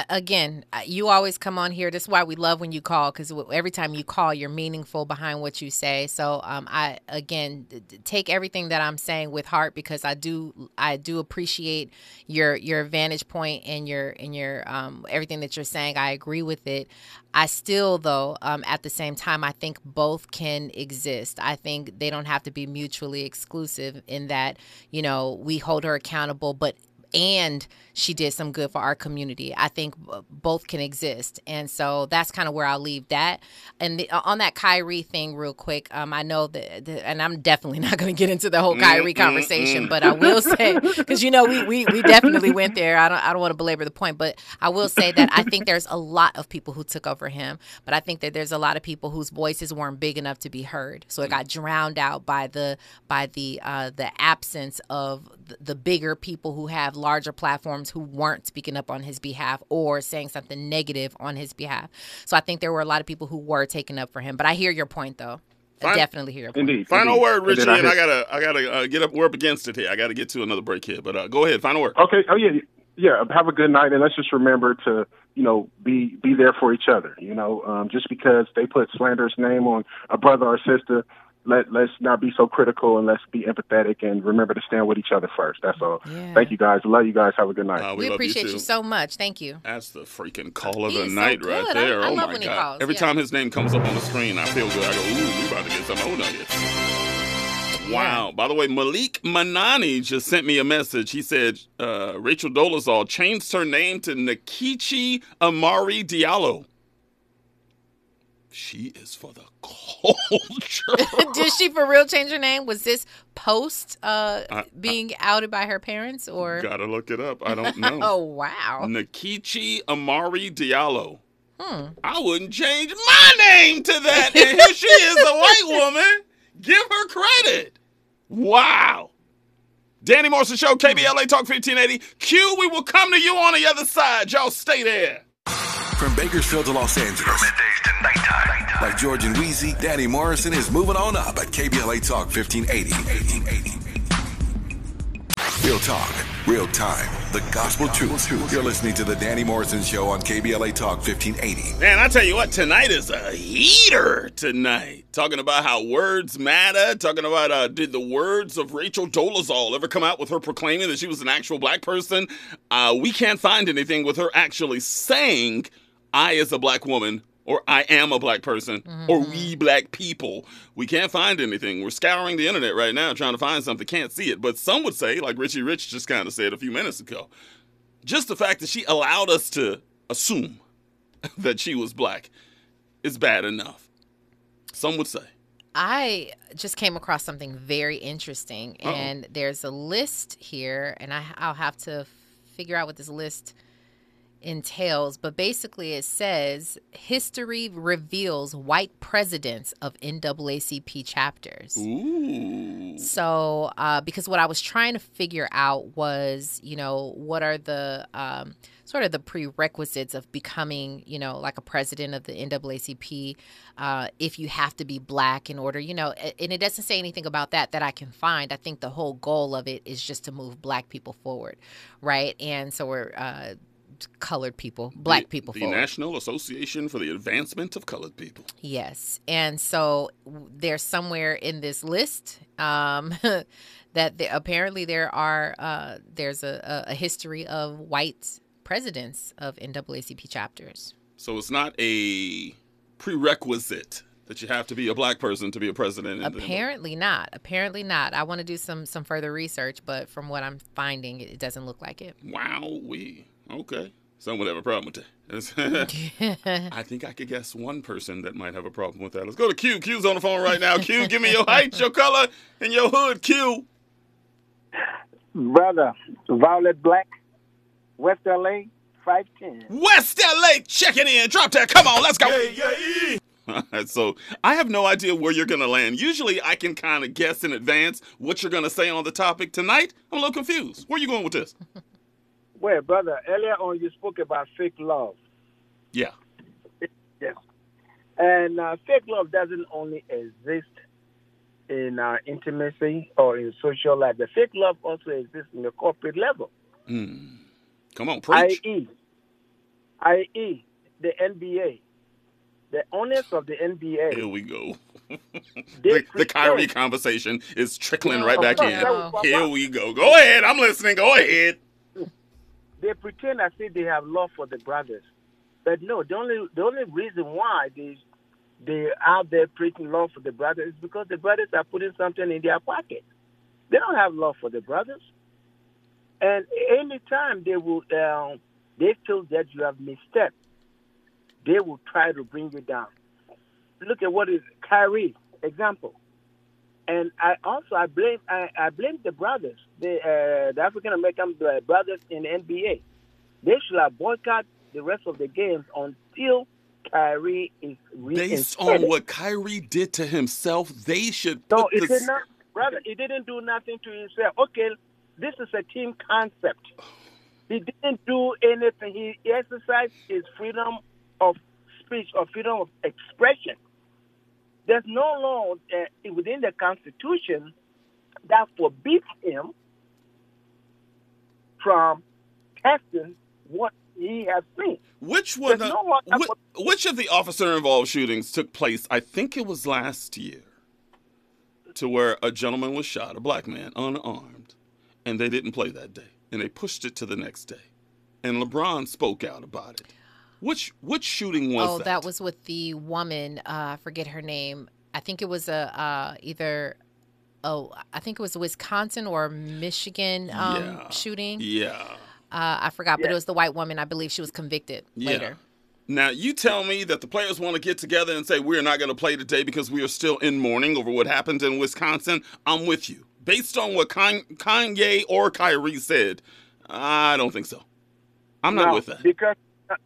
Again, you always come on here. This is why we love when you call, because every time you call, you're meaningful behind what you say. So, um, I again take everything that I'm saying with heart because I do, I do appreciate your your vantage point and your and your um everything that you're saying. I agree with it. I still, though, um, at the same time, I think both can exist. I think they don't have to be mutually exclusive in that, you know, we hold her accountable, but. And she did some good for our community. I think both can exist. And so that's kind of where I'll leave that. And the, on that Kyrie thing real quick, um, I know that, that, and I'm definitely not going to get into the whole Kyrie mm, conversation, mm, mm. but I will say, because, you know, we, we, we definitely went there. I don't, I don't want to belabor the point, but I will say that I think there's a lot of people who took over him, but I think that there's a lot of people whose voices weren't big enough to be heard. So it got drowned out by the, by the, uh, the absence of the, the bigger people who have larger platforms who weren't speaking up on his behalf or saying something negative on his behalf. So I think there were a lot of people who were taking up for him. But I hear your point, though. Final, I definitely hear your point. Indeed. Final indeed. word, Richie, and, I, and I gotta, I gotta uh, get up. We're up against it here. I gotta get to another break here. But uh, go ahead. Final word. Okay. Oh yeah, yeah. Have a good night, and let's just remember to, you know, be be there for each other. You know, um, just because they put slanderous name on a brother or sister. Let, let's not be so critical and let's be empathetic and remember to stand with each other first. That's all. Yeah. Thank you guys. Love you guys. Have a good night. Uh, we we appreciate you, you so much. Thank you. That's the freaking call of the He's night so right there. I, I oh, love my when God. He calls. Every yeah. time his name comes up on the screen, I feel good. I go, ooh, we about to get some old nuggets. Wow. Yeah. By the way, Malik Manani just sent me a message. He said, uh, Rachel Dolezal changed her name to Nakichi Amari Diallo. She is for the culture. Did she for real change her name? Was this post uh, I, being I, outed by her parents? Or gotta look it up. I don't know. Oh, wow. Nakichi Amari Diallo. Hmm. I wouldn't change my name to that. And here she is, a white woman. Give her credit. Wow. Danny Morrison Show, K B L A Talk fifteen eighty. Q, we will come to you on the other side. Y'all stay there. From Bakersfield to Los Angeles. Nighttime. Like George and Wheezy, Danny Morrison is moving on up at K B L A Talk fifteen eighty. Real talk, real time, the gospel truth. You're listening to The Danny Morrison Show on K B L A Talk fifteen eighty. Man, I tell you what, tonight is a heater tonight. Talking about how words matter. Talking about uh, did the words of Rachel Dolezal ever come out with her proclaiming that she was an actual black person? Uh, we can't find anything with her actually saying, I as a black woman, or I am a black person, mm-hmm. or we black people. We can't find anything. We're scouring the internet right now trying to find something. Can't see it. But some would say, like Richie Rich just kind of said a few minutes ago, just the fact that she allowed us to assume that she was black is bad enough. Some would say. I just came across something very interesting. Uh-oh. And there's a list here, and I, I'll have to figure out what this list entails, but basically it says history reveals white presidents of N double A C P chapters. Ooh. So uh, because what I was trying to figure out was, you know, what are the um, sort of the prerequisites of becoming, you know, like a president of the N double A C P, uh, if you have to be black in order, you know, and it doesn't say anything about that that I can find. I think the whole goal of it is just to move black people forward, right? And so we're uh, colored people, black the, people. The forward. National Association for the Advancement of Colored People. Yes. And so there's somewhere in this list um, that the, apparently there are uh, there's a, a history of white presidents of N double A C P chapters. So it's not a prerequisite that you have to be a black person to be a president. Apparently not. Apparently not. I want to do some some further research, but from what I'm finding, it doesn't look like it. Wowee. Okay. Someone have a problem with that. I think I could guess one person that might have a problem with that. Let's go to Q. Q's on the phone right now. Q, give me your height, your color, and your hood, Q. Brother, Violet Black, West L A, five ten. West L A, checking in. Drop that. Come on, let's go. Yeah, yeah, yeah. So I have no idea where you're going to land. Usually I can kind of guess in advance what you're going to say on the topic. Tonight, I'm a little confused. Where are you going with this? Well, brother, earlier on you spoke about fake love. Yeah. Yes. And uh, fake love doesn't only exist in uh, intimacy or in social life. The fake love also exists in the corporate level. Mm. Come on, preach. that is, that is the N B A. The owners of the N B A. Here we go. the, the Kyrie conversation is trickling right back in. Here we go. Go ahead. I'm listening. Go ahead. They pretend as if they have love for the brothers. But no, the only the only reason why they they are there preaching love for the brothers is because the brothers are putting something in their pocket. They don't have love for the brothers. And any time they will, uh, they feel that you have misstepped, they will try to bring you down. Look at what is Kyrie example, and I also I blame I, I blame the brothers, the uh, the African American brothers in the N B A. They should have boycotted the rest of the games until Kyrie is reinstated. Based on what Kyrie did to himself, they should. No, it did not, brother. He didn't do nothing to himself. Okay, this is a team concept. He didn't do anything. He exercised his freedom of speech or freedom of expression. There's no law uh, within the Constitution that forbids him from testing what he has seen. Which one? The, no law which, which of the officer-involved shootings took place? I think it was last year, to where a gentleman was shot, a black man, unarmed, and they didn't play that day, and they pushed it to the next day. And LeBron spoke out about it. Which which shooting was oh, that? Oh, that was with the woman. I uh, forget her name. I think it was a uh, either oh, I think it was a Wisconsin or Michigan um, yeah. shooting. Yeah, uh, I forgot, yeah. But it was the white woman. I believe she was convicted yeah. later. Now you tell me that the players want to get together and say we're not going to play today because we are still in mourning over what happened in Wisconsin. I'm with you. Based on what Kanye or Kyrie said, I don't think so. I'm no, not with that because.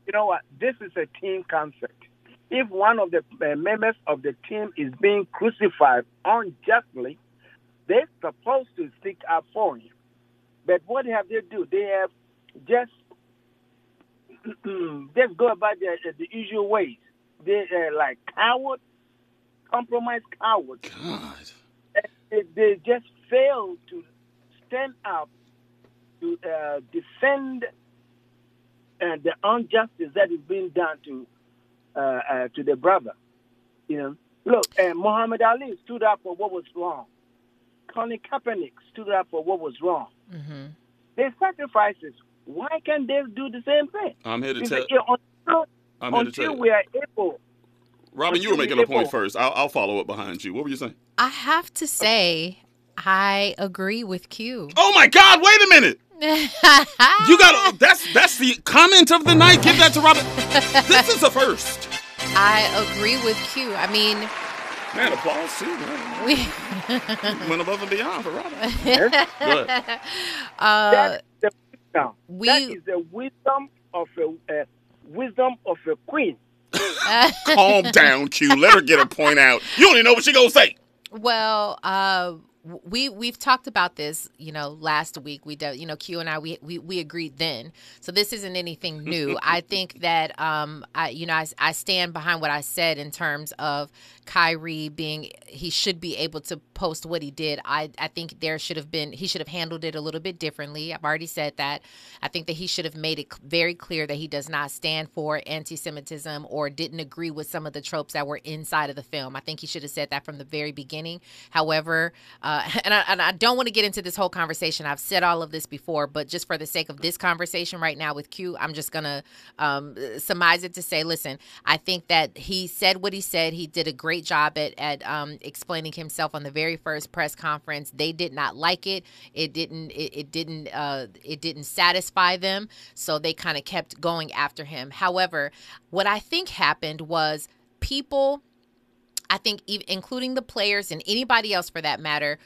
You know what? This is a team concept. If one of the members of the team is being crucified unjustly, they're supposed to stick up for him. But what have they do? They have just just go about the, the usual ways. They are like cowards, compromised cowards. God, they, they just fail to stand up to uh, defend. And the injustice that is being done to uh, uh, to the brother, you know. Look, uh, Muhammad Ali stood up for what was wrong. Colin Kaepernick stood up for what was wrong. Mm-hmm. Their sacrifices. Why can't they do the same thing? I'm here to tell. Until, I'm here to until tell. we are able. Robin, you were making a point first. I'll, I'll follow up behind you. What were you saying? I have to say, I agree with Q. Oh my God! Wait a minute. You got that's that's the comment of the night. Give that to Robin. This is a first. I agree with Q. I mean, man, applause too. Man. We went above and beyond for Robin. uh, the, no, we, that is the wisdom of a uh, wisdom of a queen. Calm down, Q. Let her get her point out. You don't even know what she gonna say. Well, uh. We we've talked about this, you know, last week. We, de- you know, Q and I, we, we we agreed then. So this isn't anything new. I think that, um, I you know, I, I stand behind what I said in terms of Kyrie being he should be able to post what he did. I I think there should have been he should have handled it a little bit differently. I've already said that. I think that he should have made it very clear that he does not stand for anti-Semitism or didn't agree with some of the tropes that were inside of the film. I think he should have said that from the very beginning. However. Uh, Uh, and, I, and I don't want to get into this whole conversation. I've said all of this before, but just for the sake of this conversation right now with Q, I'm just going to um, surmise it to say, listen, I think that he said what he said. He did a great job at, at um, explaining himself on the very first press conference. They did not like it. It didn't, it, it didn't, uh, it didn't satisfy them. So they kind of kept going after him. However, what I think happened was people, I think including the players and anybody else for that matter,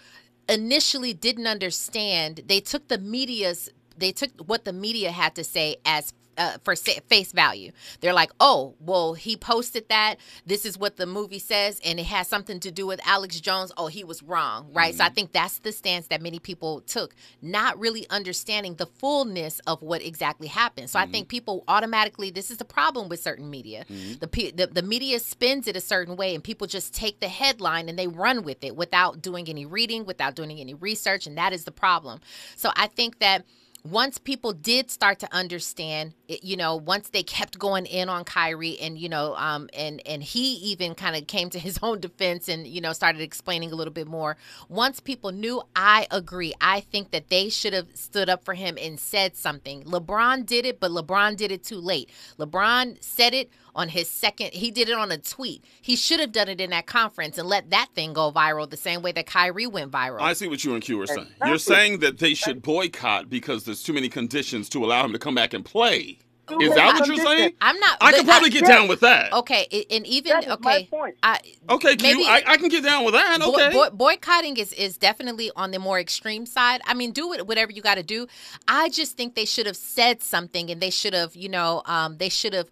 initially didn't understand. They took the media's, they took what the media had to say as Uh, for face value. They're like, oh, well, he posted that. This is what the movie says, and it has something to do with Alex Jones. Oh, he was wrong, right? Mm-hmm. So I think that's the stance that many people took, not really understanding the fullness of what exactly happened. So mm-hmm. I think people automatically, this is the problem with certain media. Mm-hmm. The, the, the media spins it a certain way, and people just take the headline and they run with it without doing any reading, without doing any research, and that is the problem. So I think that once people did start to understand, it, you know, once they kept going in on Kyrie and, you know, um, and, and he even kind of came to his own defense and, you know, started explaining a little bit more. Once people knew, I agree. I think that they should have stood up for him and said something. LeBron did it, but LeBron did it too late. LeBron said it on his second. He did it on a tweet. He should have done it in that conference and let that thing go viral the same way that Kyrie went viral. I see what you and Q are saying. You're saying that they should boycott because there's too many conditions to allow him to come back and play. Too is that what you're saying? I'm not. I can probably I, get yes. down with that. Okay, and even that is okay. My point. I, okay, Q, maybe, I, I can get down with that. Okay, boy, boy, boycotting is is definitely on the more extreme side. I mean, do it whatever you got to do. I just think they should have said something, and they should have, you know, um, they should have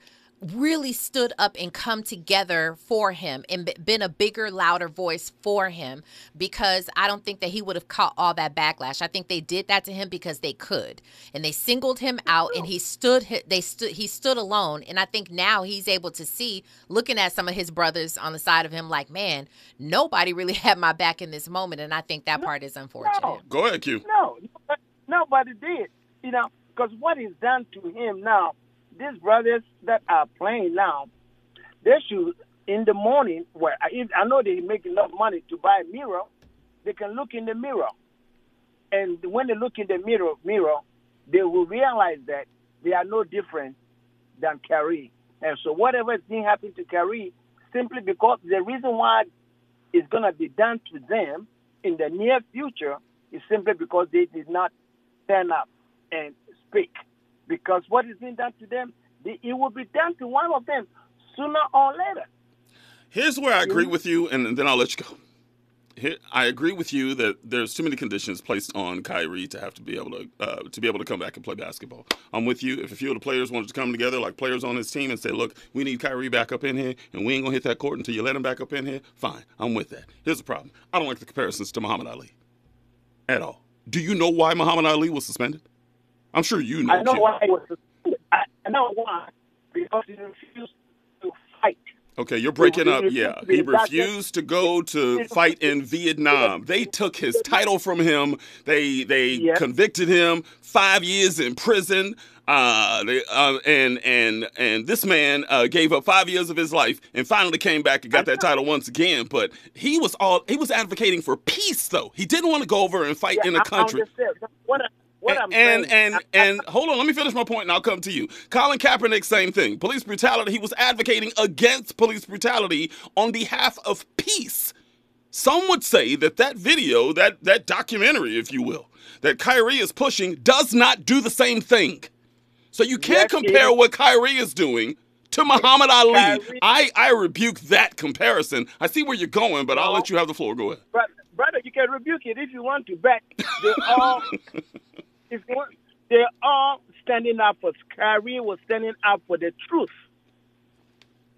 really stood up and come together for him and been a bigger, louder voice for him, because I don't think that he would have caught all that backlash. I think they did that to him because they could, and they singled him out, and he stood, they stood, he stood alone. And I think now he's able to see, looking at some of his brothers on the side of him, like, man, nobody really had my back in this moment. And I think that part is unfortunate. No. Go ahead, Q. No, nobody did, you know, because what he's done to him now, these brothers that are playing now, they should, in the morning, well, if I know they make enough money to buy a mirror, they can look in the mirror. And when they look in the mirror, mirror, they will realize that they are no different than Kyrie. And so whatever thing happened to Kyrie, simply because the reason why it's going to be done to them in the near future is simply because they did not stand up and speak. Because what is being done to them, it will be done to one of them sooner or later. Here's where I agree with you, and then I'll let you go. Here, I agree with you that there's too many conditions placed on Kyrie to have to be able to uh, to be able to come back and play basketball. I'm with you. If a few of the players wanted to come together, like players on his team, and say, look, we need Kyrie back up in here, and we ain't going to hit that court until you let him back up in here, fine, I'm with that. Here's the problem. I don't like the comparisons to Muhammad Ali at all. Do you know why Muhammad Ali was suspended? I'm sure you know. I know Kim. why he was suspended. I know why. Because he refused to fight. Okay, you're breaking up, yeah. He refused to go to fight in Vietnam. They took his title from him. They they yeah. convicted him, five years in prison. Uh, they, uh, and and and this man uh, gave up five years of his life and finally came back and got that title once again. But he was all he was advocating for peace, though. He didn't want to go over and fight yeah, in a country. What a What I'm and saying. and and hold on, let me finish my point, and I'll come to you. Colin Kaepernick, same thing. Police brutality. He was advocating against police brutality on behalf of peace. Some would say that that video, that that documentary, if you will, that Kyrie is pushing, does not do the same thing. So you can't yes, compare what Kyrie is doing to Muhammad Ali. Kyrie. I I rebuke that comparison. I see where you're going, but I'll let you have the floor. Go ahead, brother. brother you can rebuke it if you want to, but they all. If they're all standing up for Kyrie was standing up for the truth.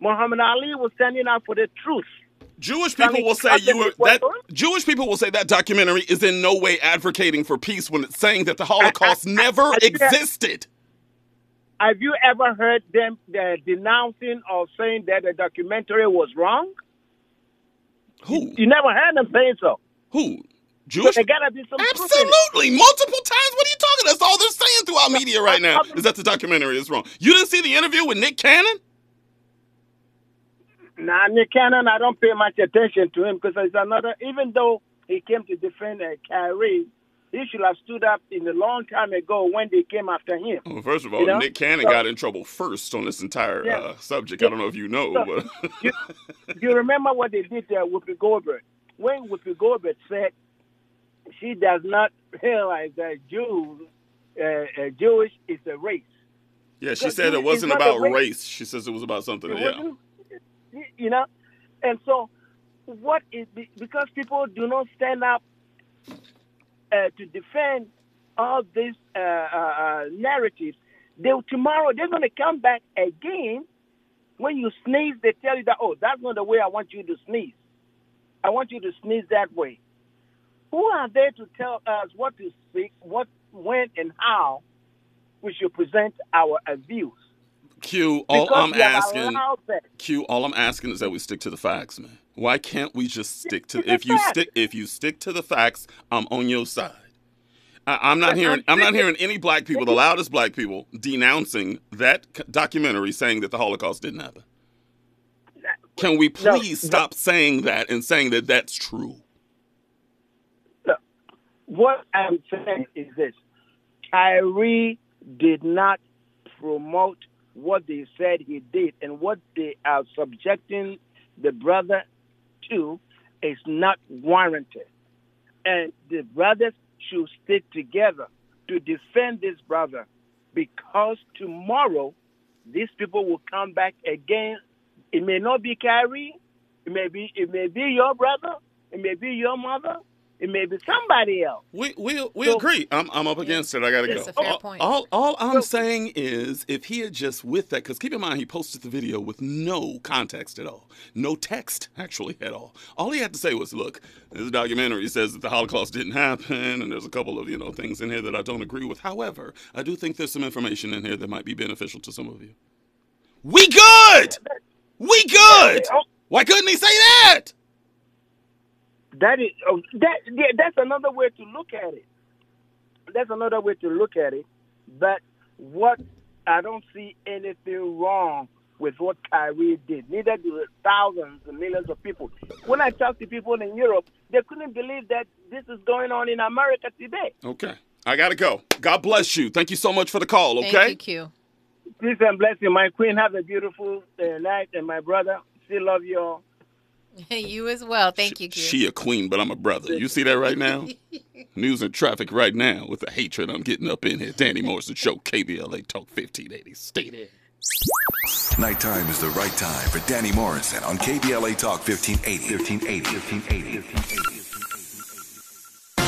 Muhammad Ali was standing up for the truth. Jewish people will say you were, that Jewish people will say that documentary is in no way advocating for peace when it's saying that the Holocaust I, I, never I, I, existed. Have you ever heard them uh, denouncing or saying that the documentary was wrong? Who? You, you never heard them saying so. Who? Jewish? So gotta be some Absolutely. Multiple times. What are you talking? That's all they're saying throughout media right now is that the documentary is wrong. You didn't see the interview with Nick Cannon? Nah, Nick Cannon, I don't pay much attention to him because it's another, even though he came to defend uh, Kyrie, he should have stood up in a long time ago when they came after him. Well, first of all, you know? Nick Cannon so, got in trouble first on this entire yeah. uh, subject. I don't know if you know. So, but you, you remember what they did there with Whoopi Goldberg? When Whoopi Goldberg said she does not realize that Jews, uh, uh, Jewish is a race. Yeah, she said it wasn't about race. race. She says it was about something. Yeah. You know, and so what is, because people do not stand up uh, to defend all these uh, uh, narratives, they, tomorrow they're going to come back again. When you sneeze, they tell you that, oh, that's not the way I want you to sneeze. I want you to sneeze that way. Who are they to tell us what to speak, what, when, and how we should present our views? Q, all because I'm asking, Q, all I'm asking is that we stick to the facts, man. Why can't we just stick to if you fact. stick if you stick to the facts? I'm on your side. I, I'm not but hearing I'm, I'm not hearing any black people, the loudest black people, denouncing that documentary saying that the Holocaust didn't happen. Can we please no, stop no. saying that and saying that that's true? Look, what I'm saying is this: Kyrie did not promote what they said he did, and what they are subjecting the brother to is not warranted. And the brothers should stick together to defend this brother, because tomorrow these people will come back again. It may not be Kyrie, it may be it may be your brother, it may be your mother, it may be somebody else. We we we so, agree. I'm I'm up against it. I gotta that's go. That's a fair all, point. All all I'm so, saying is, if he had just with that, because keep in mind he posted the video with no context at all, no text actually at all. All he had to say was, "Look, this documentary says that the Holocaust didn't happen, and there's a couple of you know things in here that I don't agree with. However, I do think there's some information in here that might be beneficial to some of you." We good. We good. Why couldn't he say that? That is oh, that. Yeah, that's another way to look at it. That's another way to look at it. But what I don't see anything wrong with what Kyrie did. Neither do thousands and millions of people. When I talk to people in Europe, they couldn't believe that this is going on in America today. Okay, I gotta go. God bless you. Thank you so much for the call. Okay. Thank you. Peace and blessing, my queen. Have a beautiful uh, night, and my brother, still love you all. You as well. Thank she, you, Q. She a queen, but I'm a brother. You see that right now? News and traffic right now with the hatred I'm getting up in here. Danny Morrison Show, K B L A Talk fifteen eighty. Stay there. Nighttime is the right time for Danny Morrison on K B L A Talk fifteen eighty. fifteen eighty. fifteen eighty. fifteen eighty.